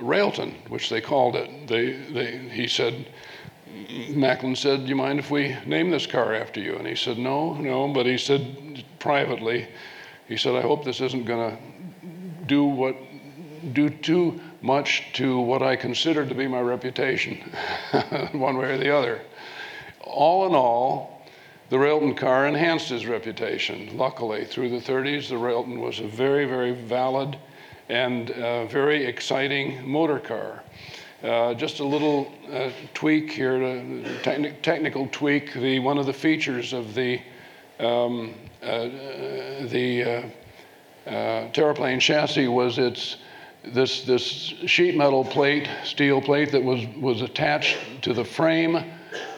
Railton, which they called it. Macklin said, "Do you mind if we name this car after you?" And he said, no. But he said privately, he said, "I hope this isn't going to do too much to what I consider to be my reputation," one way or the other. All in all, the Railton car enhanced his reputation. Luckily, through the 30s, the Railton was a very, very valid and very exciting motor car. Just a little tweak here, technical tweak. One of the features of the Terraplane chassis was this sheet metal steel plate that was attached to the frame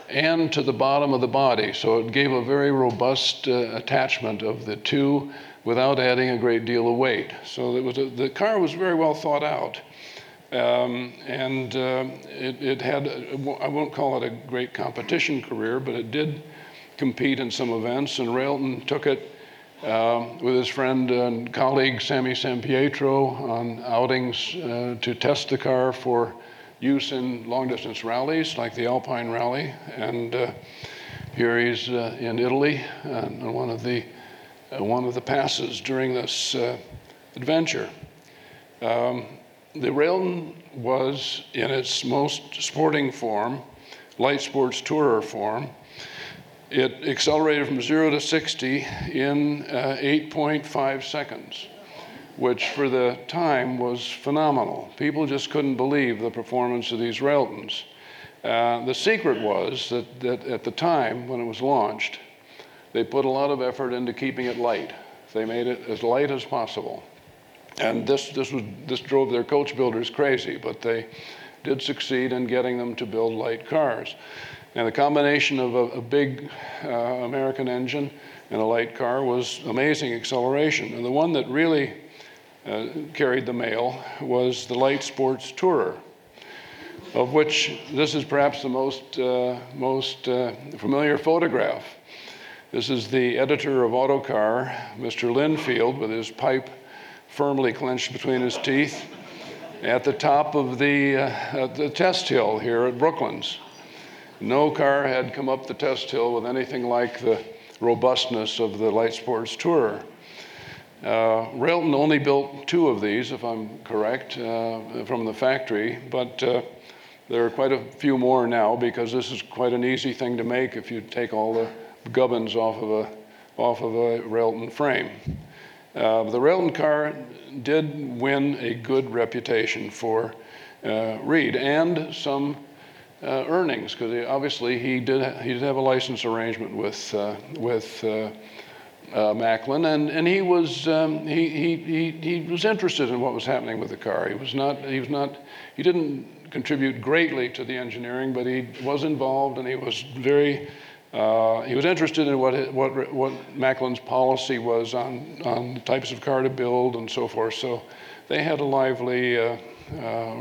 and to the bottom of the body. So it gave a very robust attachment of the two without adding a great deal of weight. So the car was very well thought out. It had, I won't call it a great competition career, but it did compete in some events, and Railton took it with his friend and colleague Sammy Sampietro on outings to test the car for use in long-distance rallies like the Alpine Rally. And here he's in Italy on one of the passes during this adventure. The Railton was, in its most sporting form, light sports tourer form, it accelerated from 0 to 60 in 8.5 seconds, which for the time was phenomenal. People just couldn't believe the performance of these Railtons. The secret was that at the time when it was launched, they put a lot of effort into keeping it light. They made it as light as possible. And this drove their coach builders crazy, but they did succeed in getting them to build light cars. And the combination of a big American engine and a light car was amazing acceleration. And the one that really carried the mail was the light sports tourer, of which this is perhaps the most familiar photograph. This is the editor of Autocar, Mr. Linfield, with his pipe firmly clenched between his teeth at the top of the test hill here at Brooklands. No car had come up the test hill with anything like the robustness of the light sports tourer. Railton only built two of these, if I'm correct, from the factory, but there are quite a few more now because this is quite an easy thing to make if you take all the gubbins off of a Railton frame. The Railton car did win a good reputation for Reid and some earnings, because obviously he did have a license arrangement with Macklin, and he was he was interested in what was happening with the car. He didn't contribute greatly to the engineering, but he was involved, and he was very, he was interested in what Macklin's policy was on the types of car to build and so forth. So they had a lively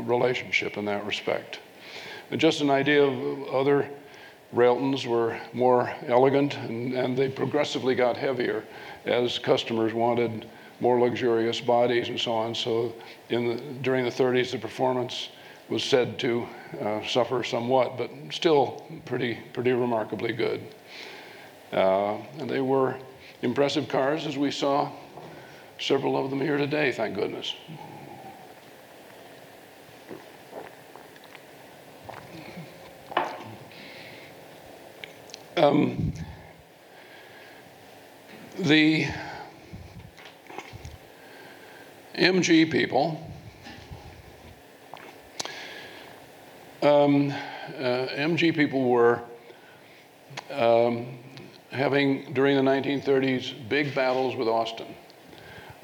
relationship in that respect. And just an idea of other Railtons were more elegant, and they progressively got heavier as customers wanted more luxurious bodies and so on. So during the 30s, the performance was said to suffer somewhat, but still pretty remarkably good. And they were impressive cars, as we saw several of them here today, thank goodness. The MG people, were having, during the 1930s, big battles with Austin.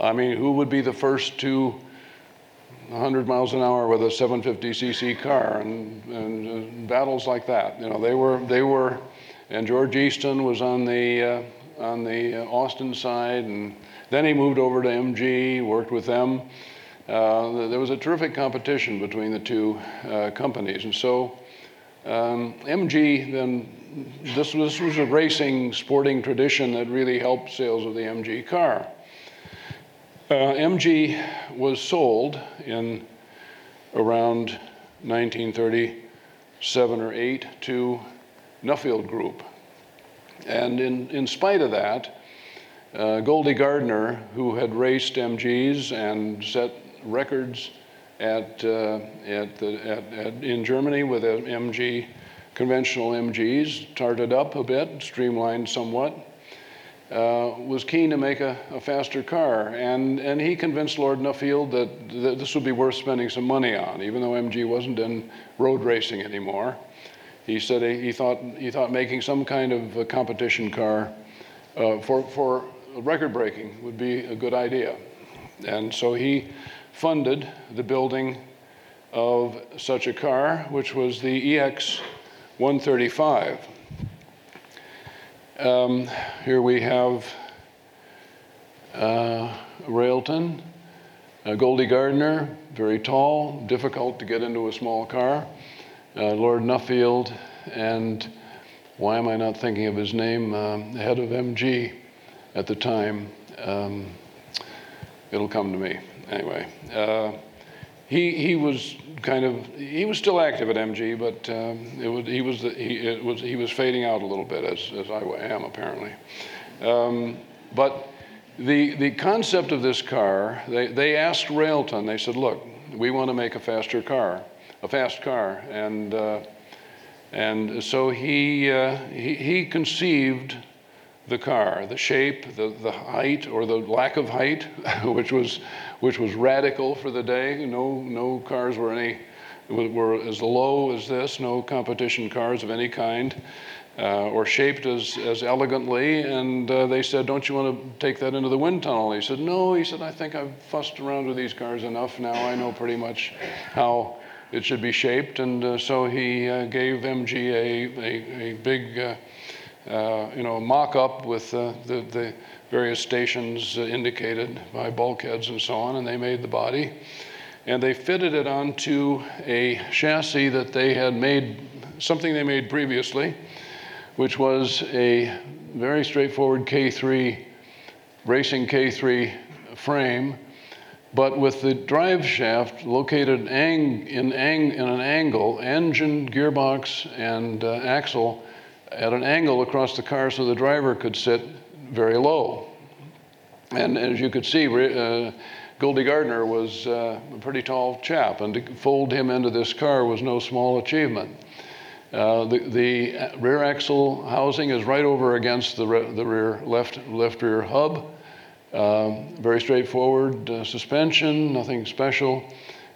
I mean, who would be the first to 100 miles an hour with a 750cc car, and battles like that. You know, they were. And George Eyston was on the Austin side, and then he moved over to MG, worked with them. There was a terrific competition between the two companies, and so MG then, this was a racing, sporting tradition that really helped sales of the MG car. MG was sold in around 1937 or 8 to Nuffield Group. And in spite of that, Goldie Gardner, who had raced MGs and set records in Germany with conventional MGs, started up a bit, streamlined somewhat, was keen to make a faster car. And he convinced Lord Nuffield that this would be worth spending some money on, even though MG wasn't in road racing anymore. He said he thought making some kind of a competition car for record breaking would be a good idea. And so he funded the building of such a car, which was the EX-135. Here we have Railton, Goldie Gardner, very tall, difficult to get into a small car. Lord Nuffield, and why am I not thinking of his name, head of MG at the time, it'll come to me anyway. He was still active at MG, but he was fading out a little bit, as I am apparently. But the concept of this car, they asked Railton, they said, look, we want to make a faster car. A fast car, and so he conceived the car, the shape, the height or the lack of height, which was radical for the day. No cars were as low as this. No competition cars of any kind, or shaped as elegantly. And they said, "Don't you want to take that into the wind tunnel?" He said, "No." He said, "I think I've fussed around with these cars enough now. I know pretty much how it should be shaped," and so he gave MG a big, mock-up with the various stations indicated by bulkheads and so on, and they made the body, and they fitted it onto a chassis that they had made, something they made previously, which was a very straightforward K3, racing K3 frame, but with the drive shaft located in an angle, engine, gearbox, and axle at an angle across the car, so the driver could sit very low. And as you could see, Goldie Gardner was a pretty tall chap, and to fold him into this car was no small achievement. The rear axle housing is right over against the rear left rear hub. Very straightforward suspension, nothing special,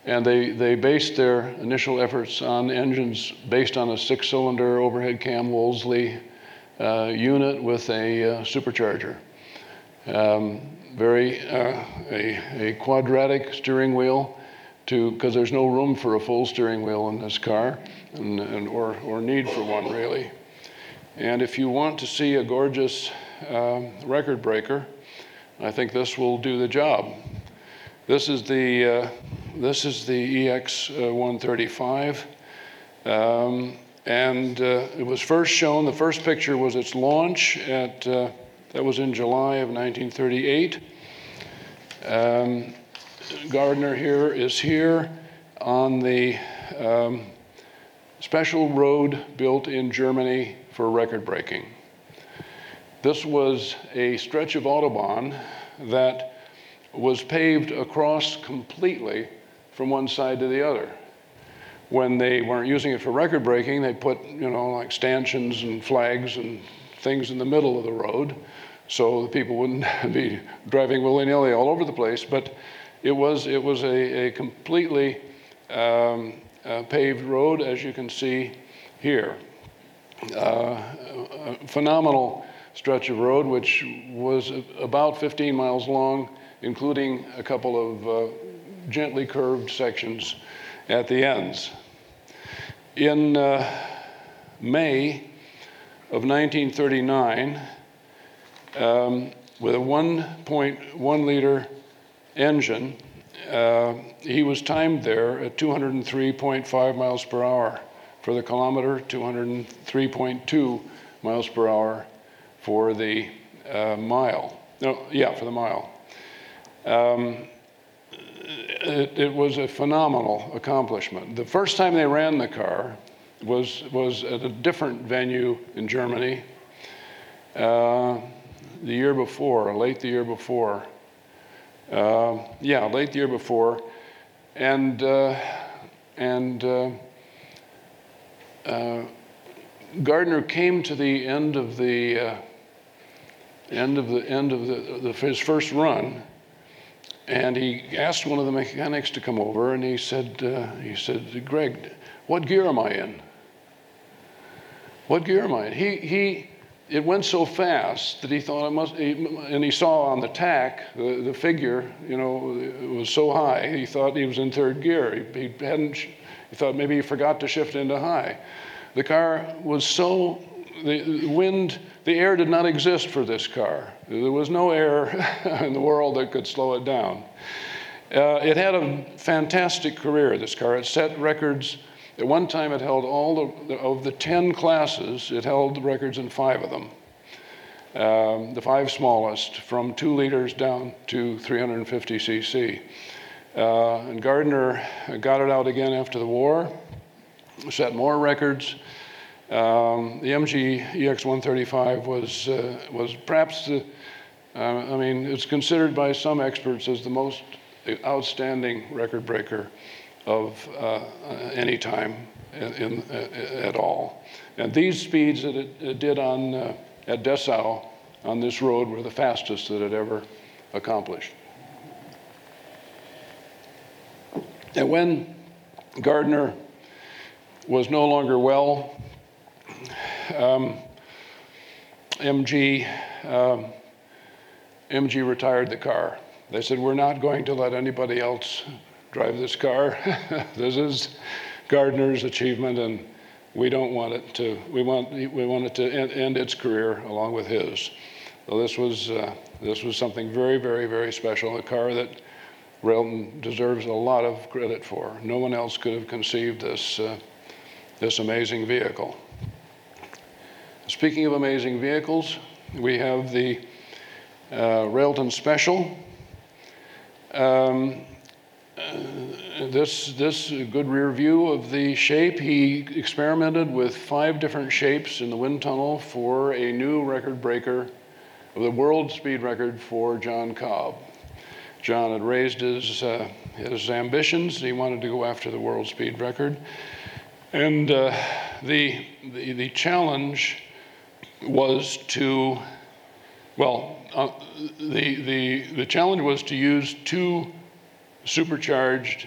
and they based their initial efforts on engines based on a 6-cylinder overhead cam Wolseley unit with a supercharger. Very a quadratic steering wheel to, because there's no room for a full steering wheel in this car, or need for one, really. And if you want to see a gorgeous record breaker, I think this will do the job. This is the EX-135, and it was first shown. The first picture was its launch at that was in July of 1938. Gardner is here on the special road built in Germany for record breaking. This was a stretch of Autobahn that was paved across completely from one side to the other. When they weren't using it for record breaking, they put, like stanchions and flags and things in the middle of the road, so the people wouldn't be driving willy-nilly all over the place. But it was a completely paved road, as you can see here. A phenomenal stretch of road, which was about 15 miles long, including a couple of gently curved sections at the ends. In May of 1939, with a 1.1 liter engine, he was timed there at 203.5 miles per hour for the kilometer, 203.2 miles per hour for the mile. No, yeah, for the mile. It was a phenomenal accomplishment. The first time they ran the car was at a different venue in Germany, late the year before, and Gardner came to the end of his first run. And he asked one of the mechanics to come over, and he said, "Greg, what gear am I in? What gear am I in?" It went so fast that he thought it must. And he saw on the tack the figure. It was so high. He thought he was in third gear. He hadn't. He thought maybe he forgot to shift into high. The car was so. The air did not exist for this car. There was no air in the world that could slow it down. It had a fantastic career, this car. It set records. At one time, it held of the 10 classes, it held records in 5 of them. The 5 smallest, from 2 liters down to 350 cc. And Gardner got it out again after the war, set more records. The MG EX-135 was perhaps it's considered by some experts as the most outstanding record breaker of any time at all. And these speeds that it did on at Dessau on this road were the fastest that it ever accomplished. And when Gardner was no longer well, MG retired the car. They said, "We're not going to let anybody else drive this car. This is Gardner's achievement, and we don't want it to. We want it to end its career along with his." So this was something very, very, very special. A car that Railton deserves a lot of credit for. No one else could have conceived this amazing vehicle. Speaking of amazing vehicles, we have the Railton Special. This is a good rear view of the shape. He experimented with 5 different shapes in the wind tunnel for a new record breaker of the world speed record for John Cobb. John had raised his ambitions. He wanted to go after the world speed record, and the challenge was to, the challenge was to use 2 supercharged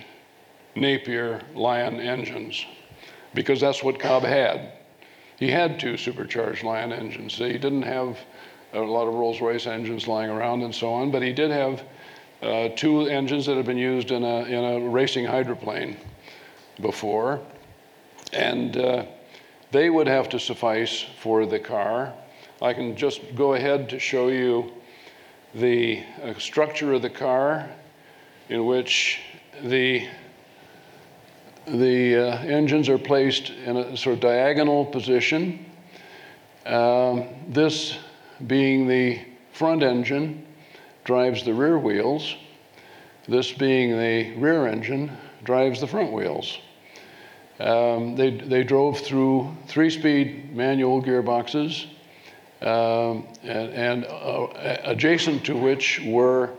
Napier Lion engines, because that's what Cobb had. He had 2 supercharged Lion engines. He didn't have a lot of Rolls-Royce engines lying around and so on, but he did have two engines that have been used in a racing hydroplane before, and they would have to suffice for the car. I can just go ahead to show you the structure of the car, in which the engines are placed in a sort of diagonal position. This being the front engine drives the rear wheels. This being the rear engine drives the front wheels. They drove through 3-speed manual gearboxes, and adjacent to which were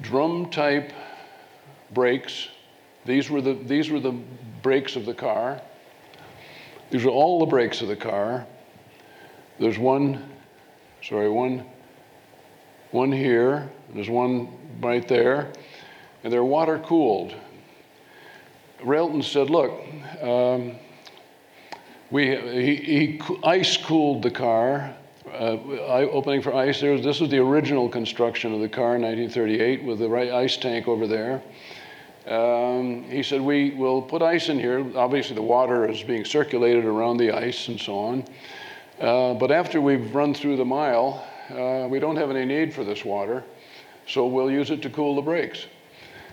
drum-type brakes. These were the brakes of the car. These were all the brakes of the car. There's one here. There's one right there, and they're water cooled. Railton said, "Look, he ice cooled the car." Opening for ice there. This is the original construction of the car in 1938 with the right ice tank over there. He said, we will put ice in here. Obviously, the water is being circulated around the ice and so on. But after we've run through the mile, we don't have any need for this water, so we'll use it to cool the brakes.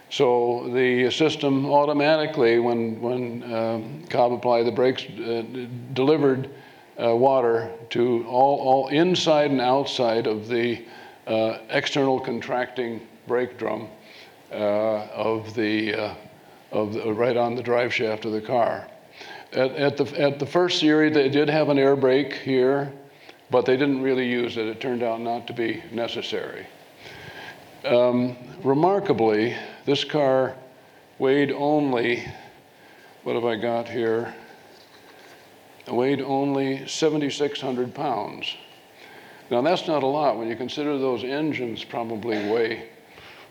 So the system automatically, when Cobb applied the brakes, delivered water to all inside and outside of the external contracting brake drum of the right on the drive shaft of the car. At the first series, they did have an air brake here, but they didn't really use it. It turned out not to be necessary. Remarkably, this car weighed only, what have I got here? Weighed only 7,600 pounds. Now that's not a lot when you consider those engines probably weigh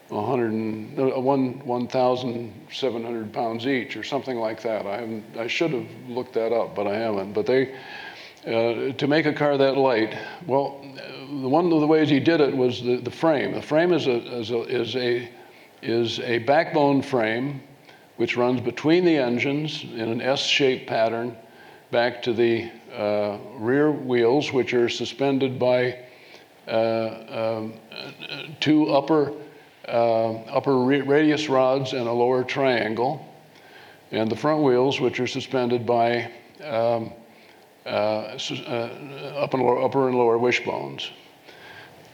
1,700 pounds each or something like that. I should have looked that up, but I haven't. But they to make a car that light. Well, one of the ways he did it was the frame. The frame is a backbone frame, which runs between the engines in an S-shaped pattern, back to the rear wheels, which are suspended by two upper radius rods and a lower triangle, and the front wheels, which are suspended by upper and lower wishbones.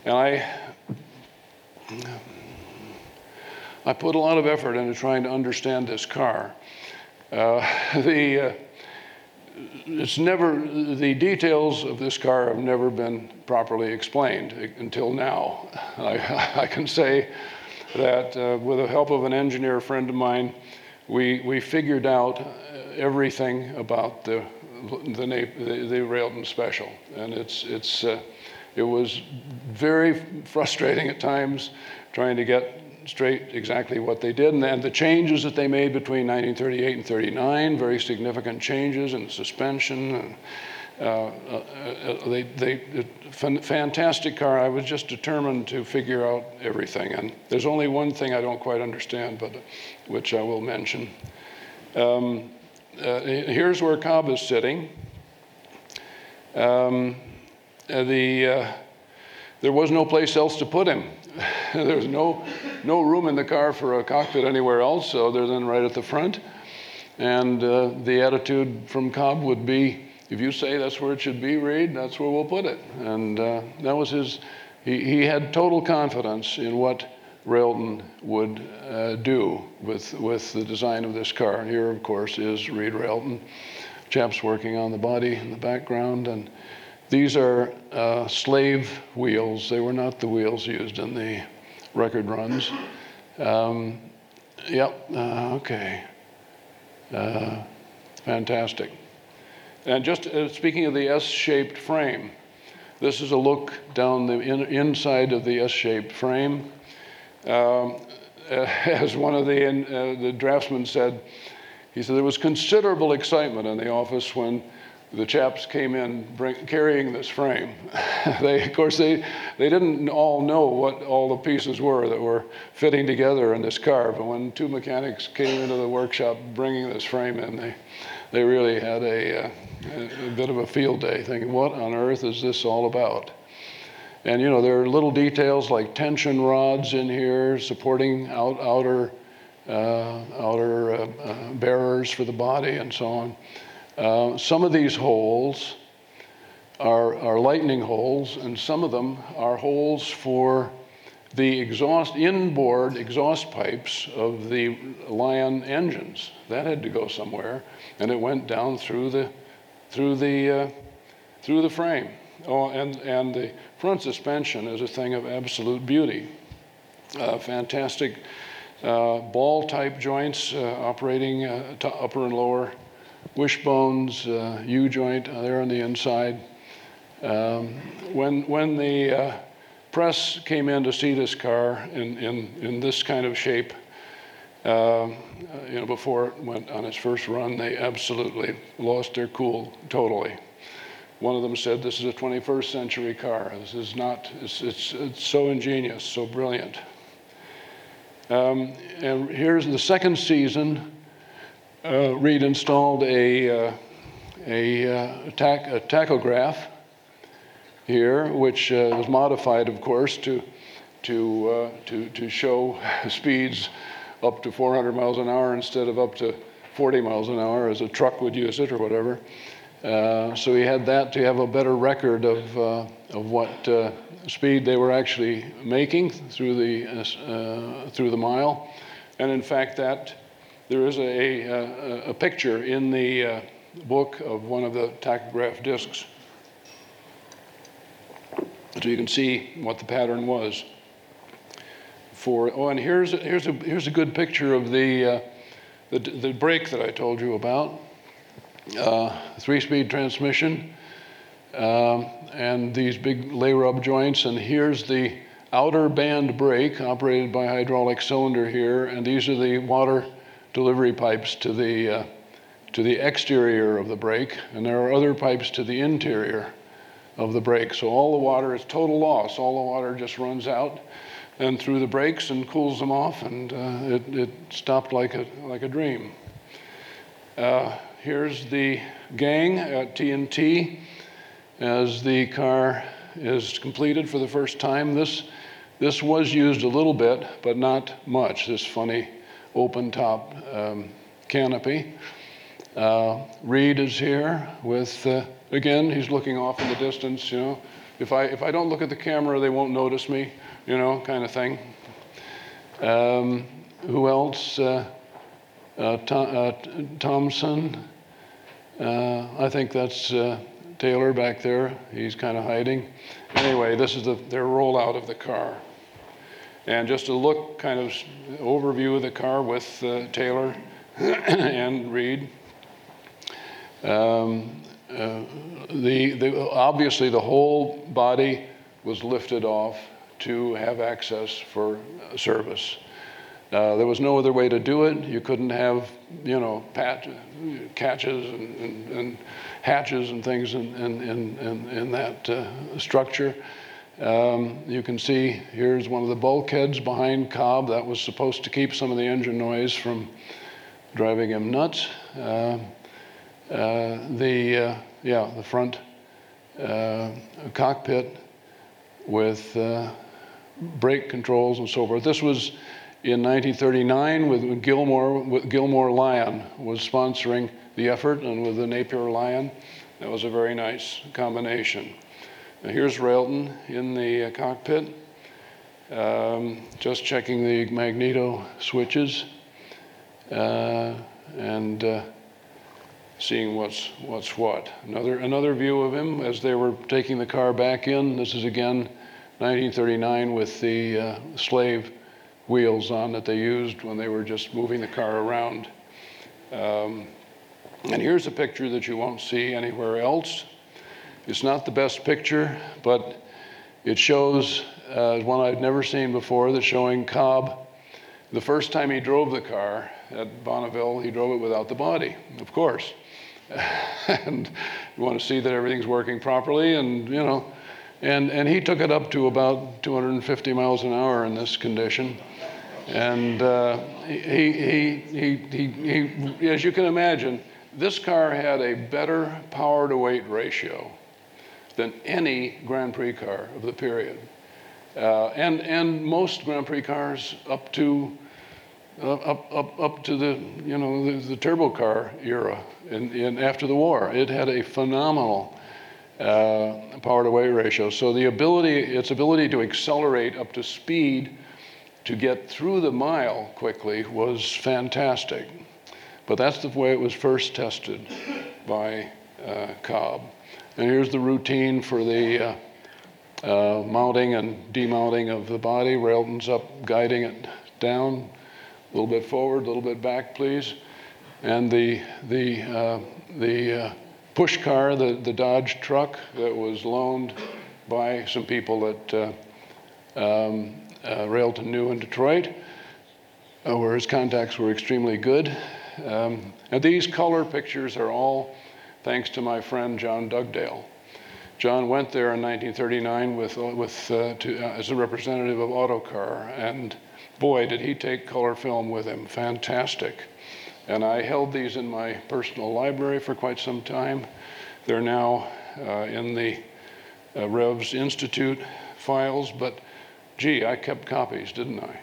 And I put a lot of effort into trying to understand this car. The details of this car have never been properly explained until now. I can say that with the help of an engineer friend of mine, we figured out everything about the Railton Special, and it was very frustrating at times trying to get straight exactly what they did, and then the changes that they made between 1938 and 39, very significant changes in the suspension. And, fantastic car. I was just determined to figure out everything, and there's only one thing I don't quite understand, but which I will mention. Here's where Cobb is sitting. There was no place else to put him. There's no room in the car for a cockpit anywhere else other than right at the front. And the attitude from Cobb would be, if you say that's where it should be, Reid, that's where we'll put it. And that was he had total confidence in what Railton would do with the design of this car. And here, of course, is Reid Railton. Chap's working on the body in the background. And these are slave wheels. They were not the wheels used in the record runs. Fantastic. And just speaking of the S-shaped frame, this is a look down the inside of the S-shaped frame. As one of the draftsmen said, he said, there was considerable excitement in the office when the chaps came in carrying this frame. They didn't all know what all the pieces were that were fitting together in this car, but when two mechanics came into the workshop bringing this frame in, they really had a bit of a field day thinking, what on earth is this all about? And you know, there are little details like tension rods in here supporting outer bearers for the body and so on. Some of these holes are lightning holes, and some of them are holes for the inboard exhaust pipes of the Lion engines. That had to go somewhere, and it went down through the frame. Oh, and the front suspension is a thing of absolute beauty. Fantastic ball-type joints operating upper and lower wishbones, U-joint there on the inside. When the press came in to see this car in this kind of shape, you know, before it went on its first run, they absolutely lost their cool totally. One of them said, "This is a 21st century car. This is not. It's so ingenious, so brilliant." And here's the second season. Reid installed a tachograph here, which was modified, of course, to show speeds up to 400 miles an hour instead of up to 40 miles an hour, as a truck would use it or whatever. So he had that to have a better record of what speed they were actually making through the mile, and in fact that. There is a picture in the book of one of the tachograph discs, so you can see what the pattern was. And here's a good picture of the brake that I told you about. 3-speed transmission, and these big lay rub joints. And here's the outer band brake operated by hydraulic cylinder here, and these are the water delivery pipes to the exterior of the brake, and there are other pipes to the interior of the brake. So all the water is total loss. All the water just runs out and through the brakes and cools them off, and it stopped like a dream. Here's the gang at T&T as the car is completed for the first time. This was used a little bit, but not much, this funny open-top canopy. Reid is here with, again, he's looking off in the distance, you know. If I don't look at the camera, they won't notice me, you know, kind of thing. Who else? Thompson. I think that's Taylor back there. He's kind of hiding. Anyway, this is their rollout of the car. And just a look, kind of overview of the car with Taylor and Reid. Obviously, the whole body was lifted off to have access for service. There was no other way to do it. You couldn't have, you know, catches and hatches and things in that structure. You can see here's one of the bulkheads behind Cobb. That was supposed to keep some of the engine noise from driving him nuts. The front cockpit with brake controls and so forth. This was in 1939 with Gilmore Lion was sponsoring the effort, and with the Napier Lion, that was a very nice combination. Now here's Railton in the cockpit, just checking the magneto switches and seeing what's what. Another view of him as they were taking the car back in. This is again 1939 with the slave wheels on that they used when they were just moving the car around. And here's a picture that you won't see anywhere else. It's not the best picture, but it shows one I've never seen before, that's showing Cobb. The first time he drove the car at Bonneville, he drove it without the body, of course. and you want to see that everything's working properly, and you know, and he took it up to about 250 miles an hour in this condition, and he as you can imagine, this car had a better power to weight ratio than any Grand Prix car of the period, and most Grand Prix cars up to the, you know, the turbo car era and after the war. It had a phenomenal power to weight ratio. So the ability to accelerate up to speed to get through the mile quickly was fantastic. But that's the way it was first tested by Cobb. And here's the routine for the mounting and demounting of the body. Railton's up, guiding it down. A little bit forward, a little bit back, please. And the push car, the Dodge truck that was loaned by some people that Railton knew in Detroit, where his contacts were extremely good. And these color pictures are all thanks to my friend John Dugdale. John went there in 1939 as a representative of Autocar, and boy, did he take color film with him. Fantastic. And I held these in my personal library for quite some time. They're now in the Revs Institute files, but gee, I kept copies, didn't I?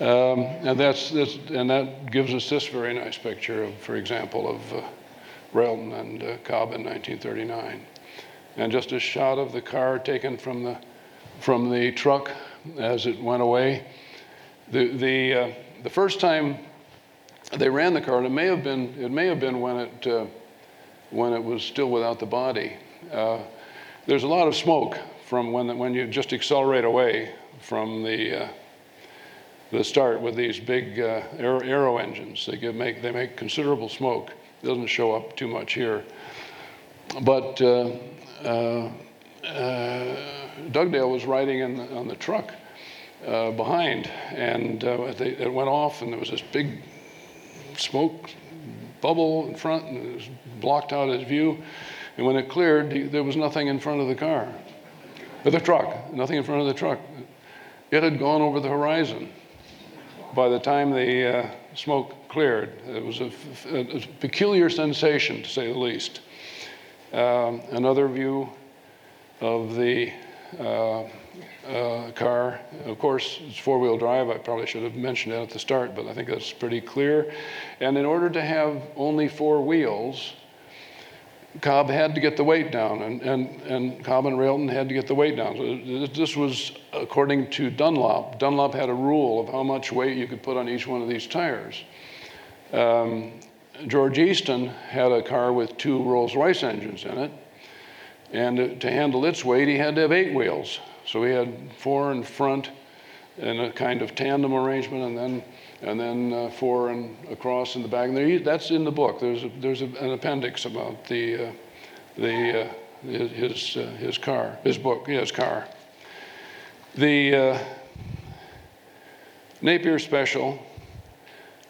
And that gives us this very nice picture of, for example, of Railton and Cobb in 1939. And just a shot of the car taken from the truck as it went away. The first time they ran the car, and it may have been when it was still without the body. There's a lot of smoke from when you just accelerate away from the start with these big aero engines. They make considerable smoke. It doesn't show up too much here, but. Dugdale was riding on the truck behind, and it went off, and there was this big smoke bubble in front, and it was blocked out his view. And when it cleared, there was nothing in front of the car, but the truck, nothing in front of the truck. It had gone over the horizon by the time the smoke cleared. It was a peculiar sensation, to say the least. Another view of the car. Of course, it's four-wheel drive. I probably should have mentioned that at the start, but I think that's pretty clear. And in order to have only four wheels, Cobb had to get the weight down, and Cobb and Railton had to get the weight down. So this was according to Dunlop. Dunlop had a rule of how much weight you could put on each one of these tires. George Eyston had a car with two Rolls-Royce engines in it, and to handle its weight, he had to have eight wheels. So he had four in front in a kind of tandem arrangement, and then four and across in the back. And that's in the book. There's an appendix about his car, his book, his car. The Napier Special.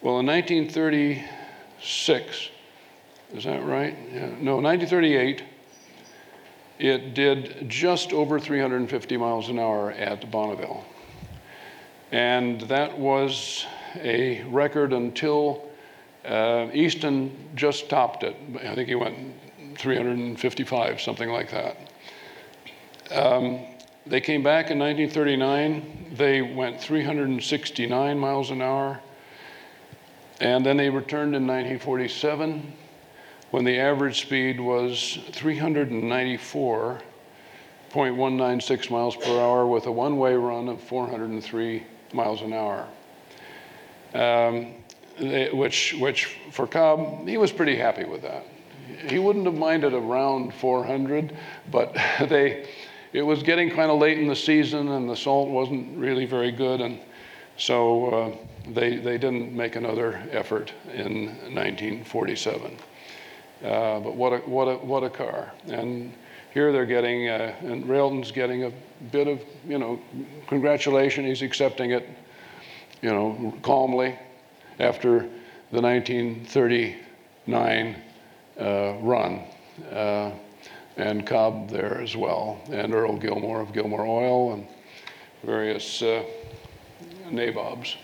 Well, in 1936, is that right? Yeah. No, 1938. It did just over 350 miles an hour at Bonneville. And that was a record until Eyston just topped it. I think he went 355, something like that. They came back in 1939. They went 369 miles an hour. And then they returned in 1947. When the average speed was 394.196 miles per hour with a one-way run of 403 miles an hour, which for Cobb, he was pretty happy with that. He wouldn't have minded around 400, but it was getting kind of late in the season, and the salt wasn't really very good, and so they didn't make another effort in 1947. But what a car! And here they're getting, and Railton's getting a bit of, you know, congratulation. He's accepting it, you know, calmly after the 1930 run. And Cobb there as well, and Earl Gilmore of Gilmore Oil, and various nabobs.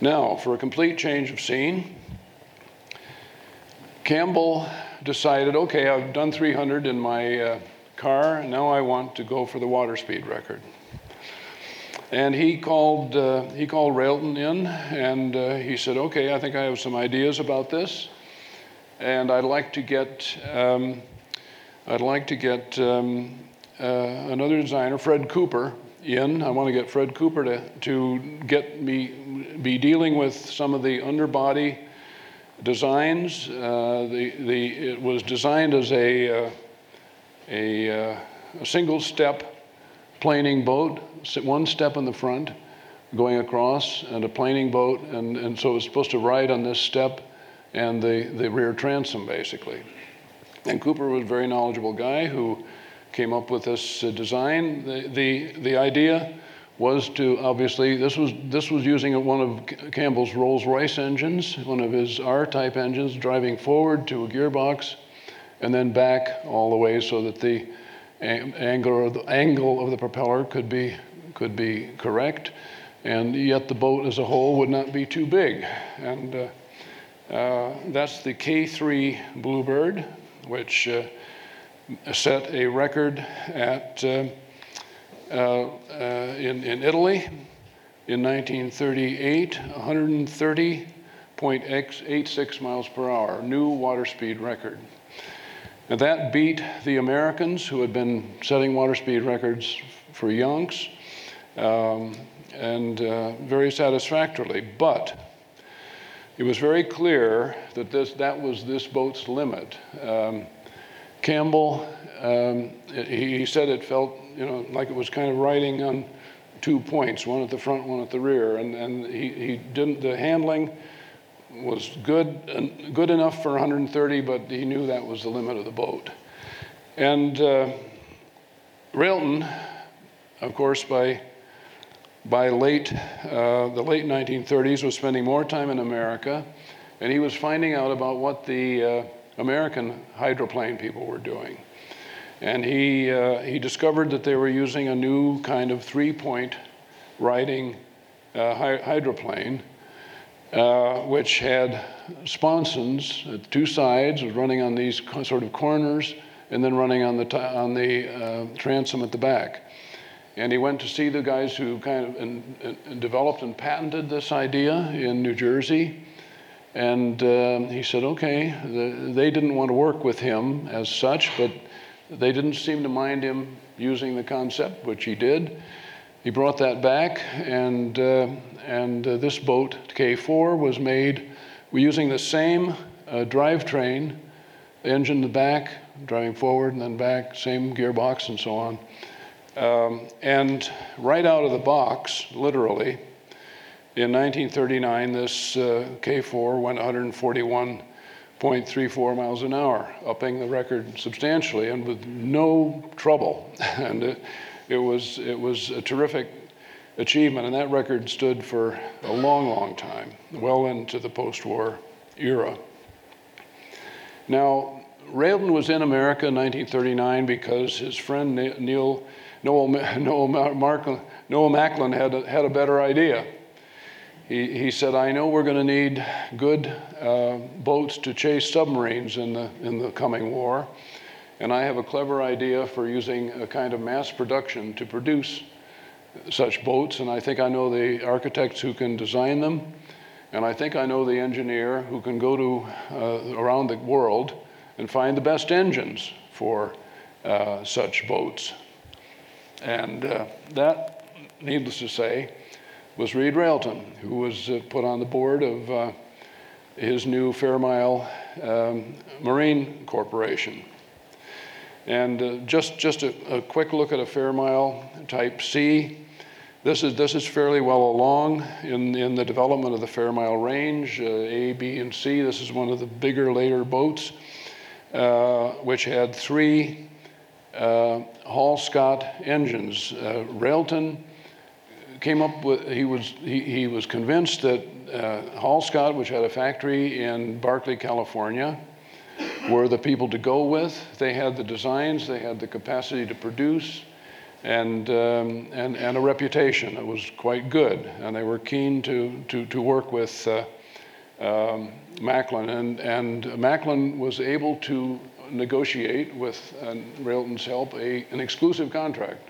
Now, for a complete change of scene, Campbell decided, okay, I've done 300 in my car, now I want to go for the water speed record. And he called Railton in, and he said, okay, I think I have some ideas about this, and I'd like to get another designer, Fred Cooper, in. I want to get Fred Cooper to get me be dealing with some of the underbody designs. It was designed as a single step planing boat, one step in the front going across, and a planing boat, and so it's supposed to ride on this step and the rear transom basically. And Cooper was a very knowledgeable guy who came up with this design. The idea was to, obviously, this was using one of Campbell's Rolls-Royce engines, one of his R-type engines, driving forward to a gearbox and then back all the way so that the angle of the propeller could be correct, and yet the boat as a whole would not be too big. And that's the K3 Bluebird, which set a record at in Italy in 1938, 130.86 miles per hour, new water speed record. And that beat the Americans, who had been setting water speed records for yonks, and very satisfactorily. But it was very clear that that was this boat's limit. Campbell, he said it felt, like it was kind of riding on 2 points, one at the front, one at the rear, and he didn't. The handling was good enough for 130, but he knew that was the limit of the boat. And Railton, of course, by the late 1930s, was spending more time in America, and he was finding out about what the American hydroplane people were doing. And he discovered that they were using a new kind of three-point riding hydroplane, which had sponsons at two sides, was running on these sort of corners, and then running on the transom at the back. And he went to see the guys who kind of developed and patented this idea in New Jersey. And he said, okay, they didn't want to work with him as such, but they didn't seem to mind him using the concept, which he did. He brought that back, and this boat, K4, was made using the same drivetrain, engine in the back, driving forward and then back, same gearbox and so on. And right out of the box, literally, in 1939, this K4 went 141.34 miles an hour, upping the record substantially and with no trouble. And it was a terrific achievement, and that record stood for a long, long time, well into the post-war era. Now, Railton was in America in 1939 because his friend Noel Macklin had a better idea. He said, I know we're going to need good boats to chase submarines in the coming war, and I have a clever idea for using a kind of mass production to produce such boats, and I think I know the architects who can design them, and I think I know the engineer who can go to around the world and find the best engines for such boats. And that, needless to say, was Reid Railton, who was put on the board of his new Fairmile Marine Corporation. And just a quick look at a Fairmile Type C. This is fairly well along in the development of the Fairmile range, A, B, and C. This is one of the bigger, later boats, which had three Hall-Scott engines. Railton, came up with, he was convinced that Hall Scott, which had a factory in Berkeley, California, were the people to go with. They had the designs, they had the capacity to produce, and a reputation that was quite good. And they were keen to work with Macklin. And Macklin was able to negotiate with Railton's help an exclusive contract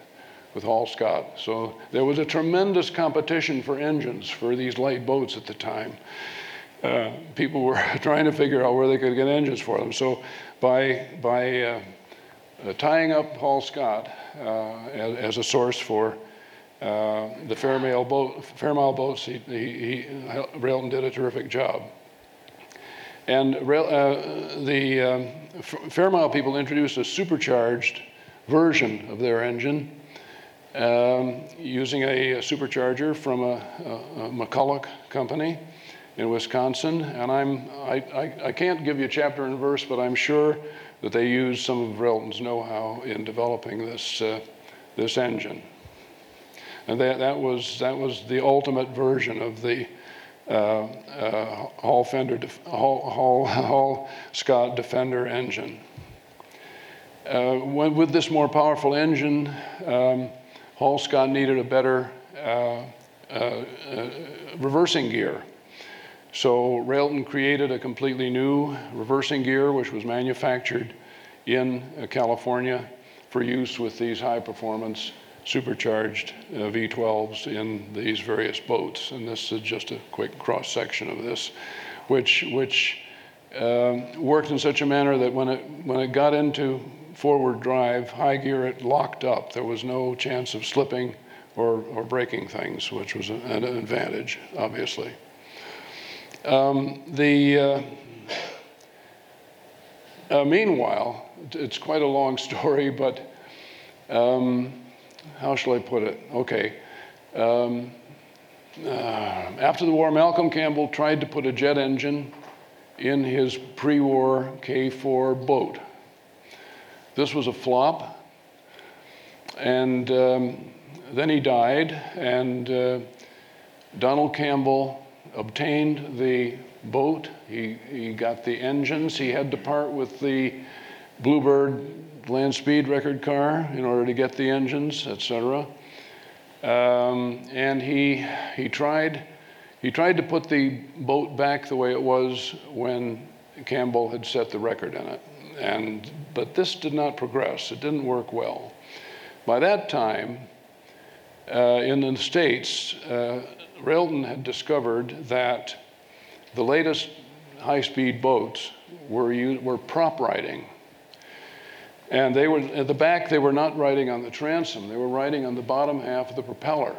with Hall Scott. So there was a tremendous competition for engines for these light boats at the time. People were trying to figure out where they could get engines for them. So by tying up Hall Scott as a source for the Fairmile boats, Railton did a terrific job. And Fairmile people introduced a supercharged version of their engine, using a supercharger from a McCulloch company in Wisconsin. And I can't give you chapter and verse, but I'm sure that they used some of Railton's know-how in developing this engine. And that was the ultimate version of the Hall Scott Defender engine. With this more powerful engine, Hall Scott needed a better reversing gear. So Railton created a completely new reversing gear, which was manufactured in California for use with these high-performance supercharged V12s in these various boats. And this is just a quick cross-section of this, which worked in such a manner that when it got into forward drive, high gear, it locked up. There was no chance of slipping or breaking things, which was an advantage, obviously. Meanwhile, it's quite a long story, but how shall I put it? Okay. After the war, Malcolm Campbell tried to put a jet engine in his pre-war K4 boat. This was a flop, and then he died, and Donald Campbell obtained the boat. He got the engines. He had to part with the Bluebird land speed record car in order to get the engines, etc. And he tried to put the boat back the way it was when Campbell had set the record in it. But this did not progress. It didn't work well. By that time, in the States, Railton had discovered that the latest high-speed boats were prop riding, and they were at the back. They were not riding on the transom. They were riding on the bottom half of the propeller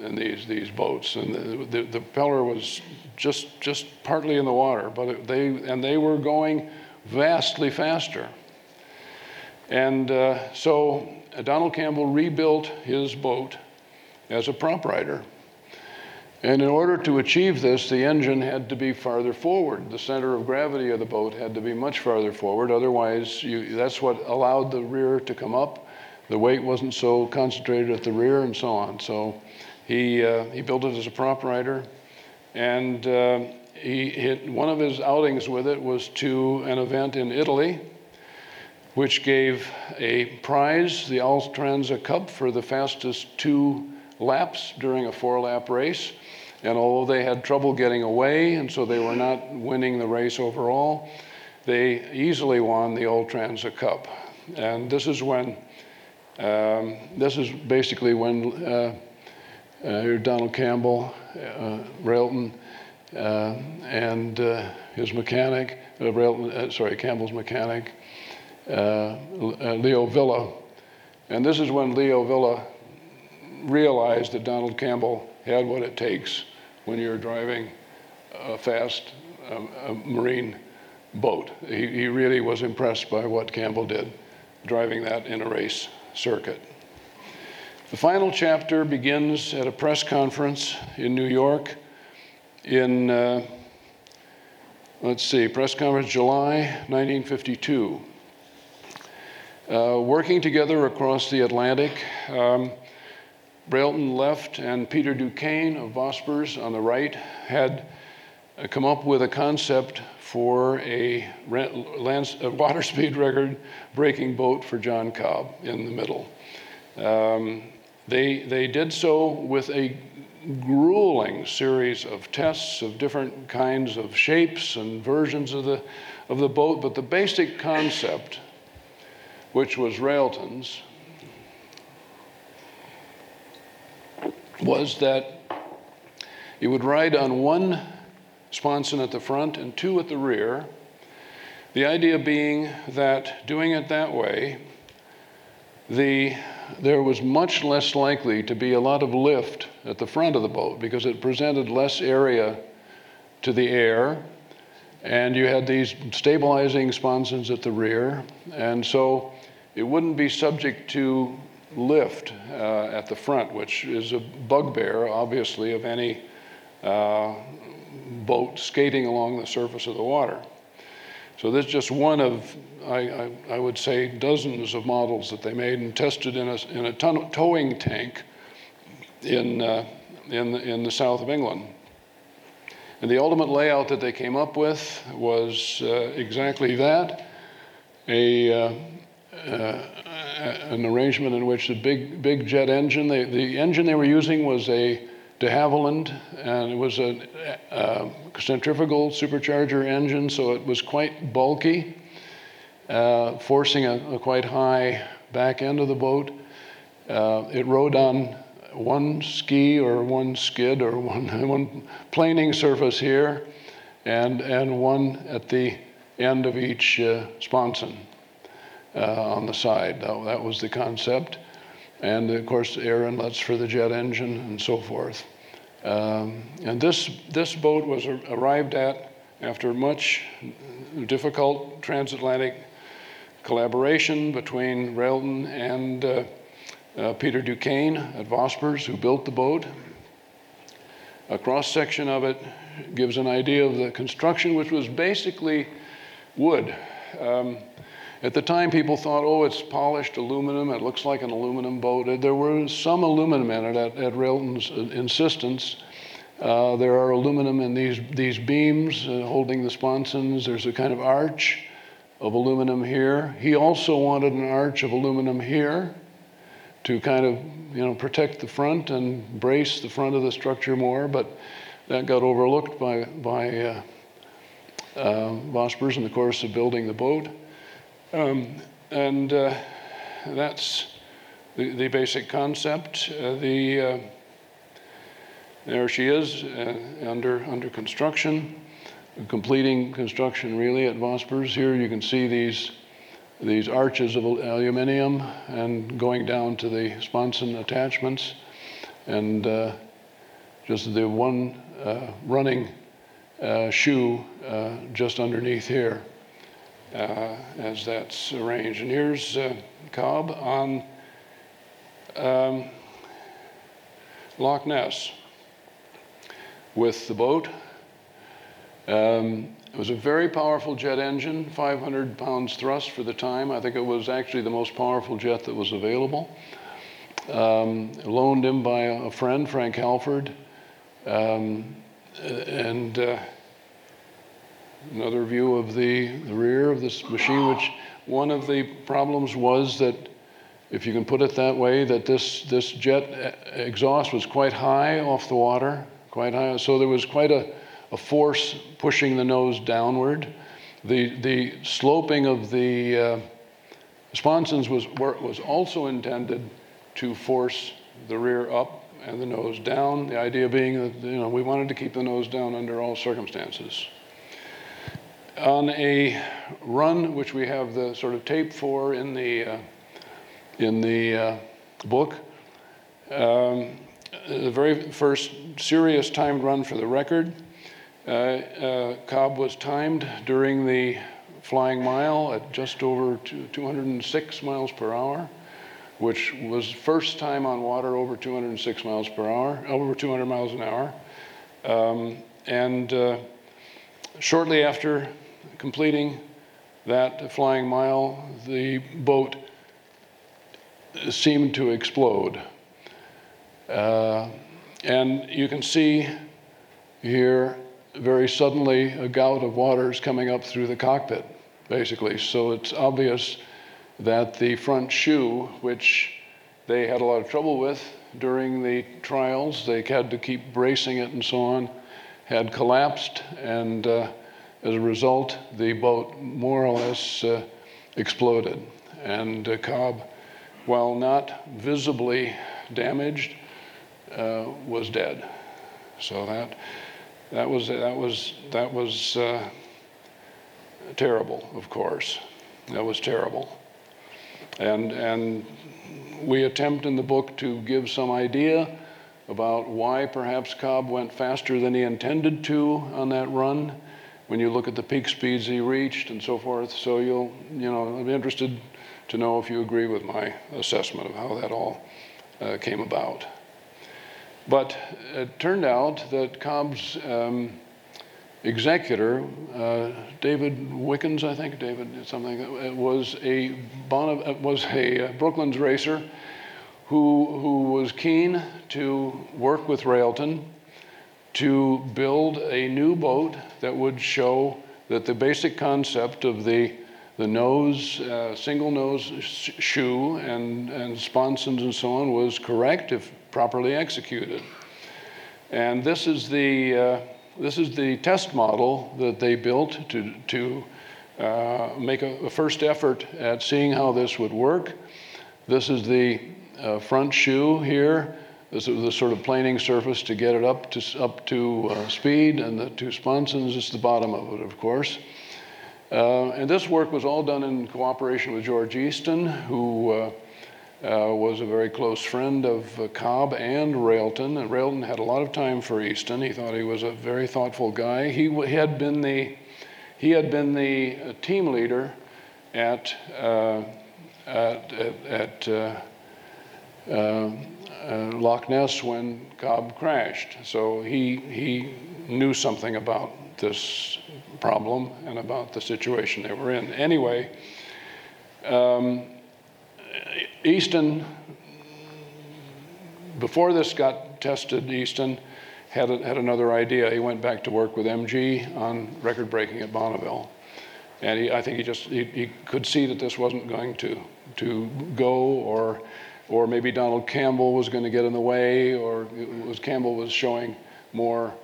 in these boats, and the propeller was just partly in the water. But they were going vastly faster. And so Donald Campbell rebuilt his boat as a prop rider. And in order to achieve this, the engine had to be farther forward. The center of gravity of the boat had to be much farther forward. Otherwise, that's what allowed the rear to come up. The weight wasn't so concentrated at the rear and so on. So he built it as a prop rider. And one of his outings with it was to an event in Italy, which gave a prize, the Altranza Cup, for the fastest 2 laps during a 4-lap race. And although they had trouble getting away, and so they were not winning the race overall, they easily won the Altranza Cup. And this is when, Donald Campbell, Railton, and his mechanic, Campbell's mechanic, Leo Villa. And this is when Leo Villa realized that Donald Campbell had what it takes when you're driving a fast marine boat. He really was impressed by what Campbell did, driving that in a race circuit. The final chapter begins at a press conference in New York in, press conference July 1952. Working together across the Atlantic, Railton left and Peter Duquesne of Vosper's on the right had come up with a concept for a water speed record breaking boat for John Cobb in the middle. They did so with a grueling series of tests of different kinds of shapes and versions of the boat, but the basic concept, which was Railton's, was that you would ride on one sponson at the front and two at the rear. The idea being that doing it that way, there was much less likely to be a lot of lift at the front of the boat because it presented less area to the air, and you had these stabilizing sponsons at the rear, and so it wouldn't be subject to lift at the front, which is a bugbear, obviously, of any boat skating along the surface of the water. So this is just one of, I would say, dozens of models that they made and tested in a towing tank in the south of England. And the ultimate layout that they came up with was exactly that, an arrangement in which the big jet engine, the engine they were using was a de Havilland, and it was a centrifugal supercharger engine, so it was quite bulky, forcing a quite high back end of the boat. It rode on one ski or one skid or one planing surface here, and one at the end of each sponson on the side. That was the concept. And of course, air inlets for the jet engine and so forth. And this boat was arrived at after much difficult transatlantic collaboration between Railton and Peter Duquesne at Vosper's, who built the boat. A cross-section of it gives an idea of the construction, which was basically wood. At the time, people thought, oh, it's polished aluminum. It looks like an aluminum boat. There were some aluminum in it at Railton's insistence. There are aluminum in these beams holding the sponsons. There's a kind of arch of aluminum here. He also wanted an arch of aluminum here to kind of, protect the front and brace the front of the structure more, but that got overlooked by Vosper's in the course of building the boat. That's the basic concept. There she is, under construction, completing construction really at Vosper's. Here you can see these arches of aluminum and going down to the sponson attachments, and just the one running shoe just underneath here. As that's arranged. And here's Cobb on Loch Ness with the boat. It was a very powerful jet engine, 500 pounds thrust for the time. I think it was actually the most powerful jet that was available. Loaned him by a friend, Frank Halford, another view of the rear of this machine, which one of the problems was that, if you can put it that way, that this jet exhaust was quite high off the water, quite high. So there was quite a force pushing the nose downward. The sloping of the sponsons was also intended to force the rear up and the nose down. The idea being that we wanted to keep the nose down under all circumstances. On a run, which we have the sort of tape for in the book, the very first serious timed run for the record, Cobb was timed during the flying mile at just over 206 miles per hour, which was first time on water over 206 miles per hour, over 200 miles an hour, shortly after completing that flying mile, the boat seemed to explode. And you can see here very suddenly a gout of water is coming up through the cockpit, basically. So it's obvious that the front shoe, which they had a lot of trouble with during the trials, they had to keep bracing it and so on, had collapsed, and as a result, the boat more or less exploded. And Cobb, while not visibly damaged, was dead. So that was terrible, of course. That was terrible. And we attempt in the book to give some idea about why perhaps Cobb went faster than he intended to on that run, when you look at the peak speeds he reached and so forth. So I'll be interested to know if you agree with my assessment of how that all came about. But it turned out that Cobb's executor, David Wickens, I think, was a Brooklands racer who was keen to work with Railton to build a new boat that would show that the basic concept of the nose, single nose shoe and sponsons and so on was correct if properly executed. And this is the test model that they built to make a first effort at seeing how this would work. This is the front shoe here. This is the sort of planing surface to get it up to speed, and the two sponsons is the bottom of it, of course. And this work was all done in cooperation with George Eyston, who was a very close friend of Cobb and Railton. And Railton had a lot of time for Eyston. He thought he was a very thoughtful guy. He had been the team leader at Loch Ness when Cobb crashed. So he knew something about this problem and about the situation they were in. Anyway, Eyston, before this got tested, Eyston had another idea. He went back to work with MG on record breaking at Bonneville. And I think he could see that this wasn't going to go, or maybe Donald Campbell was going to get in the way, or Campbell was showing more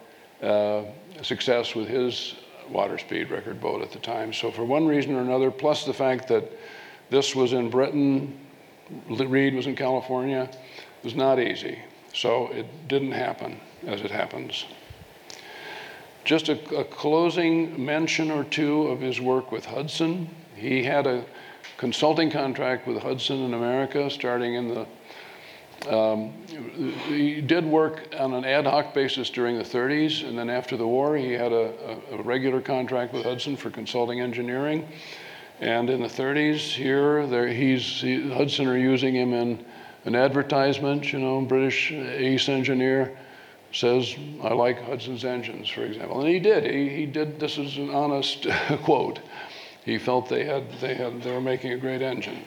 success with his water speed record boat at the time. So for one reason or another, plus the fact that this was in Britain, Reid was in California, it was not easy. So it didn't happen as it happens. Just a closing mention or two of his work with Hudson. He had a consulting contract with Hudson in America starting in the... he did work on an ad hoc basis during the 30s, and then after the war he had a regular contract with Hudson for consulting engineering. And in the 30s here, Hudson are using him in an advertisement, British ace engineer says, "I like Hudson's engines," for example. And he did. He did. This is an honest quote. He felt they were making a great engine.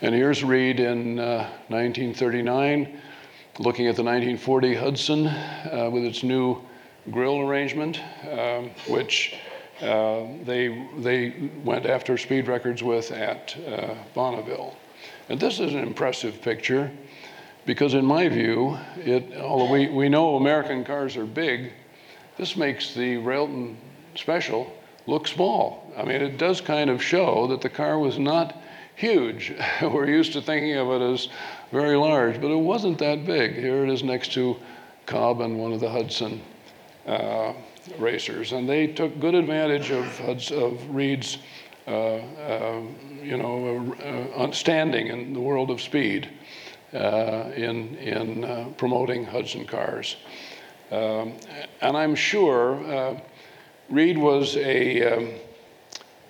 And here's Reid in 1939, looking at the 1940 Hudson with its new grill arrangement, which they went after speed records with at Bonneville. And this is an impressive picture, because in my view, although we know American cars are big, this makes the Railton Special look small. I mean, it does kind of show that the car was not huge. We're used to thinking of it as very large, but it wasn't that big. Here it is next to Cobb and one of the Hudson racers. And they took good advantage of Reid's standing in the world of speed. In promoting Hudson cars. And I'm sure Reid was a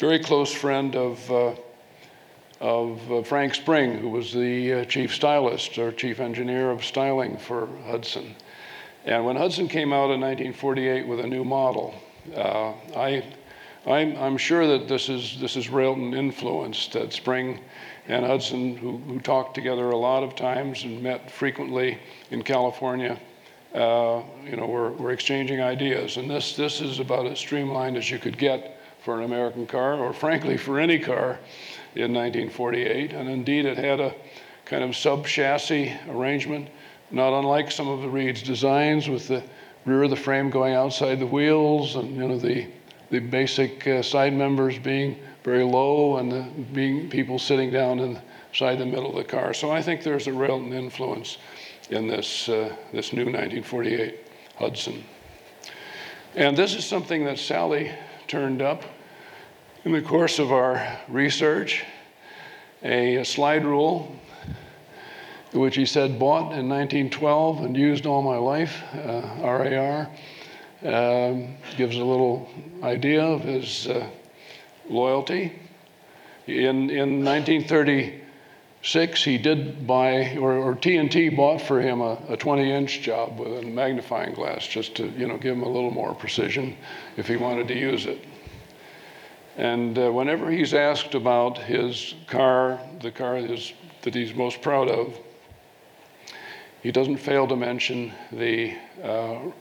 very close friend of Frank Spring, who was the chief stylist or chief engineer of styling for Hudson. And when Hudson came out in 1948 with a new model, I I'm sure that this is Railton influenced. That Spring and Hudson, who talked together a lot of times and met frequently in California, were exchanging ideas. And this is about as streamlined as you could get for an American car, or frankly for any car, in 1948. And indeed, it had a kind of sub-chassis arrangement, not unlike some of the Reid's designs, with the rear of the frame going outside the wheels, and the basic side members being very low, and being people sitting down inside the middle of the car. So I think there's a Railton influence in this new 1948 Hudson. And this is something that Sally turned up in the course of our research, a slide rule, which he said bought in 1912 and used all my life, RAR. Gives a little idea of his loyalty. In 1936, he did buy, or TNT bought for him a 20-inch job with a magnifying glass, just to give him a little more precision if he wanted to use it. And whenever he's asked about his car, that he's most proud of, he doesn't fail to mention the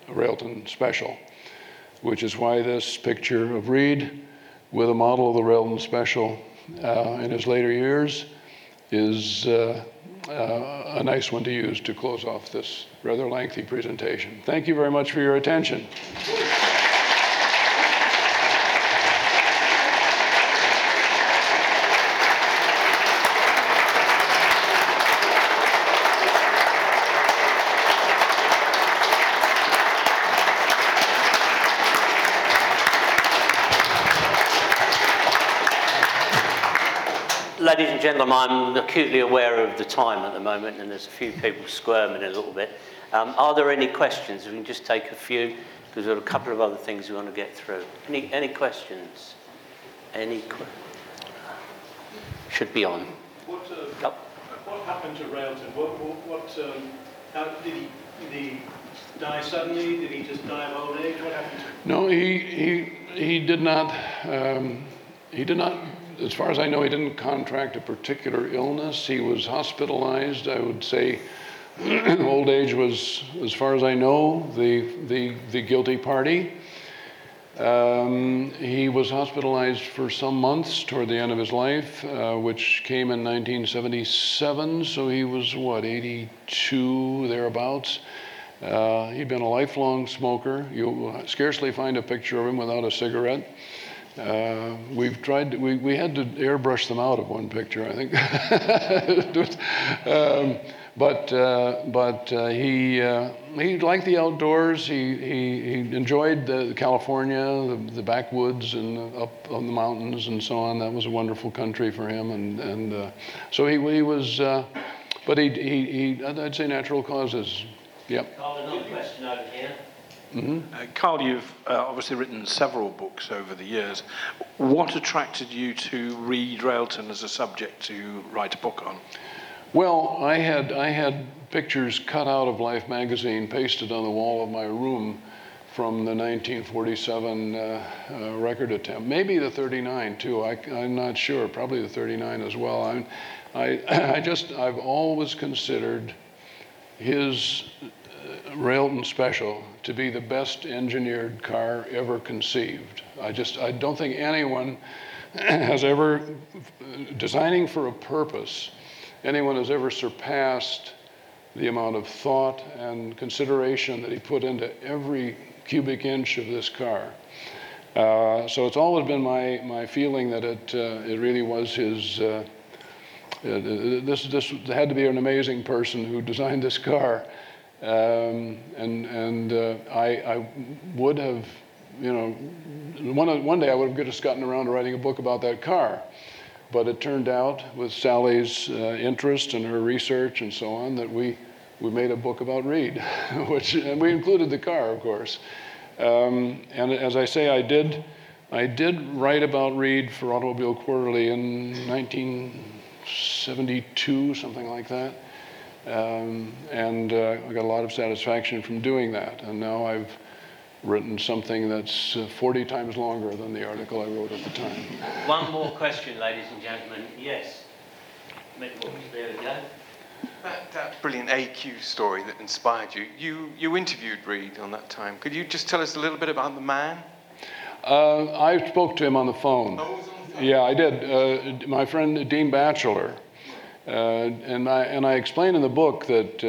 Railton Special, which is why this picture of Reid with a model of the Railton Special in his later years is a nice one to use to close off this rather lengthy presentation. Thank you very much for your attention. Ladies and gentlemen, I'm acutely aware of the time at the moment, and there's a few people squirming a little bit. Are there any questions? We can just take a few, because there are a couple of other things we want to get through. Any questions? Should be on. What happened to Railton? How did he die suddenly? Did he just die of old age? What happened to him? No, he did not. As far as I know, he didn't contract a particular illness. He was hospitalized. I would say old age was, as far as I know, the guilty party. He was hospitalized for some months toward the end of his life, which came in 1977. So he was, 82, thereabouts. He'd been a lifelong smoker. You will scarcely find a picture of him without a cigarette. We had to airbrush them out of one picture, I think. He liked the outdoors. He enjoyed the California, the backwoods, and up on the mountains and so on. That was a wonderful country for him, so he was, I'd say natural causes. Yep. Carl, another question over here. Mm-hmm. Carl, you've obviously written several books over the years. What attracted you to Reid Railton as a subject to write a book on? Well, I had pictures cut out of Life magazine, pasted on the wall of my room, from the 1947 record attempt. Maybe the 39 too. I'm not sure. Probably the 39 as well. I've always considered his Railton Special to be the best engineered car ever conceived. I don't think anyone has ever, designing for a purpose, anyone has ever surpassed the amount of thought and consideration that he put into every cubic inch of this car. So it's always been my feeling that it really was his. This had to be an amazing person who designed this car. I would have, one day I would have just gotten around to writing a book about that car, but it turned out, with Sally's interest and her research and so on, that we made a book about Reid, and we included the car, of course. And as I say, I did write about Reid for Automobile Quarterly in 1972, something like that. I got a lot of satisfaction from doing that, and now I've written something that's 40 times longer than the article I wrote at the time. One more question, ladies and gentlemen. Yes. There we go. That brilliant AQ story that inspired you, you interviewed Reid on that time. Could you just tell us a little bit about the man? I spoke to him on the phone. Oh, it was on the phone. Yeah, I did. My friend Dean Batchelor. And I explain in the book that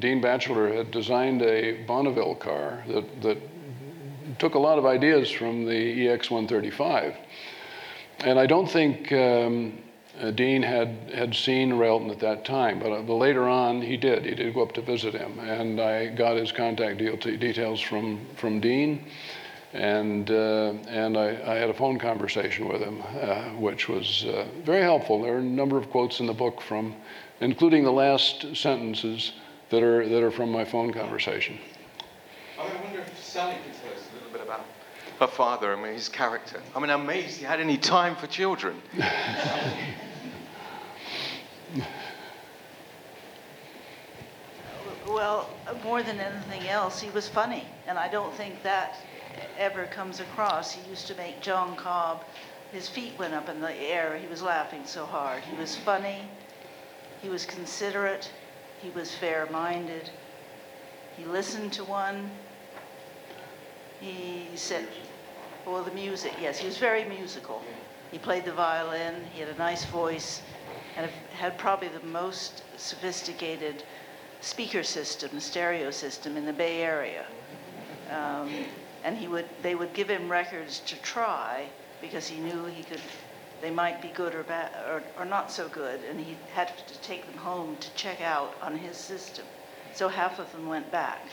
Dean Batchelor had designed a Bonneville car that took a lot of ideas from the EX-135. And I don't think Dean had seen Railton at that time, but later on he did. He did go up to visit him, and I got his contact details from Dean, and I had a phone conversation with him, which was very helpful. There are a number of quotes in the book from, including the last sentences that are from my phone conversation. I wonder if Sally could tell us a little bit about her father. I mean, his character. I mean, I'm amazed he had any time for children. Well, more than anything else, he was funny, and I don't think that ever comes across. He used to make John Cobb, his feet went up in the air, he was laughing so hard. He was funny, he was considerate, he was fair-minded, he listened to one, he said, well, the music, yes, he was very musical. He played the violin, he had a nice voice, and had probably the most sophisticated speaker system, stereo system in the Bay Area. And they would give him records to try because he knew they might be good or bad or not so good, and he had to take them home to check out on his system. So half of them went back.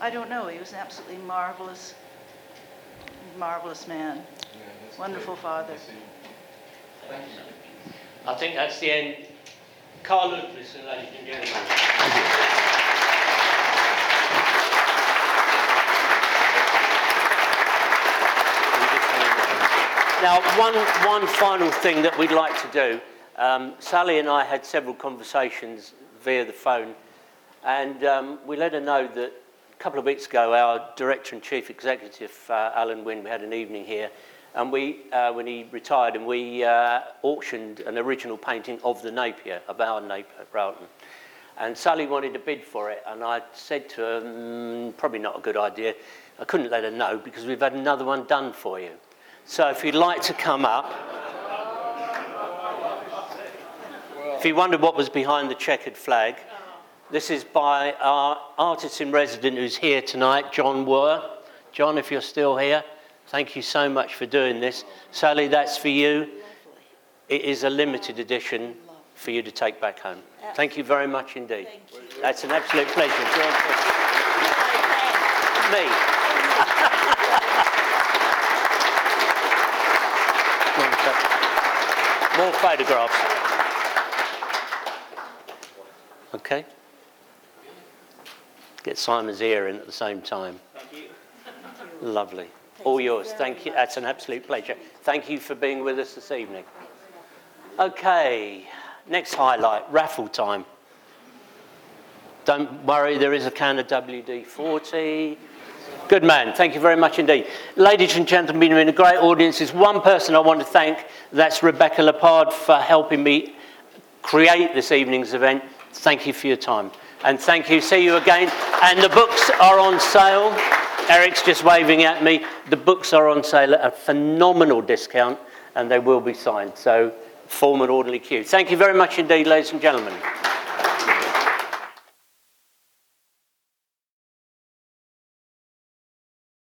I don't know, he was an absolutely marvelous man. Yeah, wonderful great. Father. Thank you. I think that's the end. Carl Lucas, ladies and gentlemen. Thank you. Now, one final thing that we'd like to do. Sally and I had several conversations via the phone, and we let her know that a couple of weeks ago, our director and chief executive, Alan Wynne, we had an evening here, and when he retired, and we auctioned an original painting of the Napier, of our Napier, Railton. And Sally wanted a bid for it, and I said to her, probably not a good idea. I couldn't let her know because we've had another one done for you. So if you'd like to come up, if you wondered what was behind the checkered flag, this is by our artist in resident who's here tonight, John Wurr. John, if you're still here, thank you so much for doing this. Sally, that's for you. It is a limited edition for you to take back home. Thank you very much indeed. That's an absolute pleasure. Me. More photographs. Okay. Get Simon's ear in at the same time. Thank you. Lovely. Thank all you yours. Thank you. Much. That's an absolute pleasure. Thank you for being with us this evening. Okay. Next highlight, raffle time. Don't worry, there is a can of WD-40. Good man, thank you very much indeed. Ladies and gentlemen, we're in a great audience. There's one person I want to thank, that's Rebecca Lepard, for helping me create this evening's event. Thank you for your time. And thank you, see you again. And the books are on sale. Eric's just waving at me. The books are on sale at a phenomenal discount, and they will be signed. So form an orderly queue. Thank you very much indeed, ladies and gentlemen.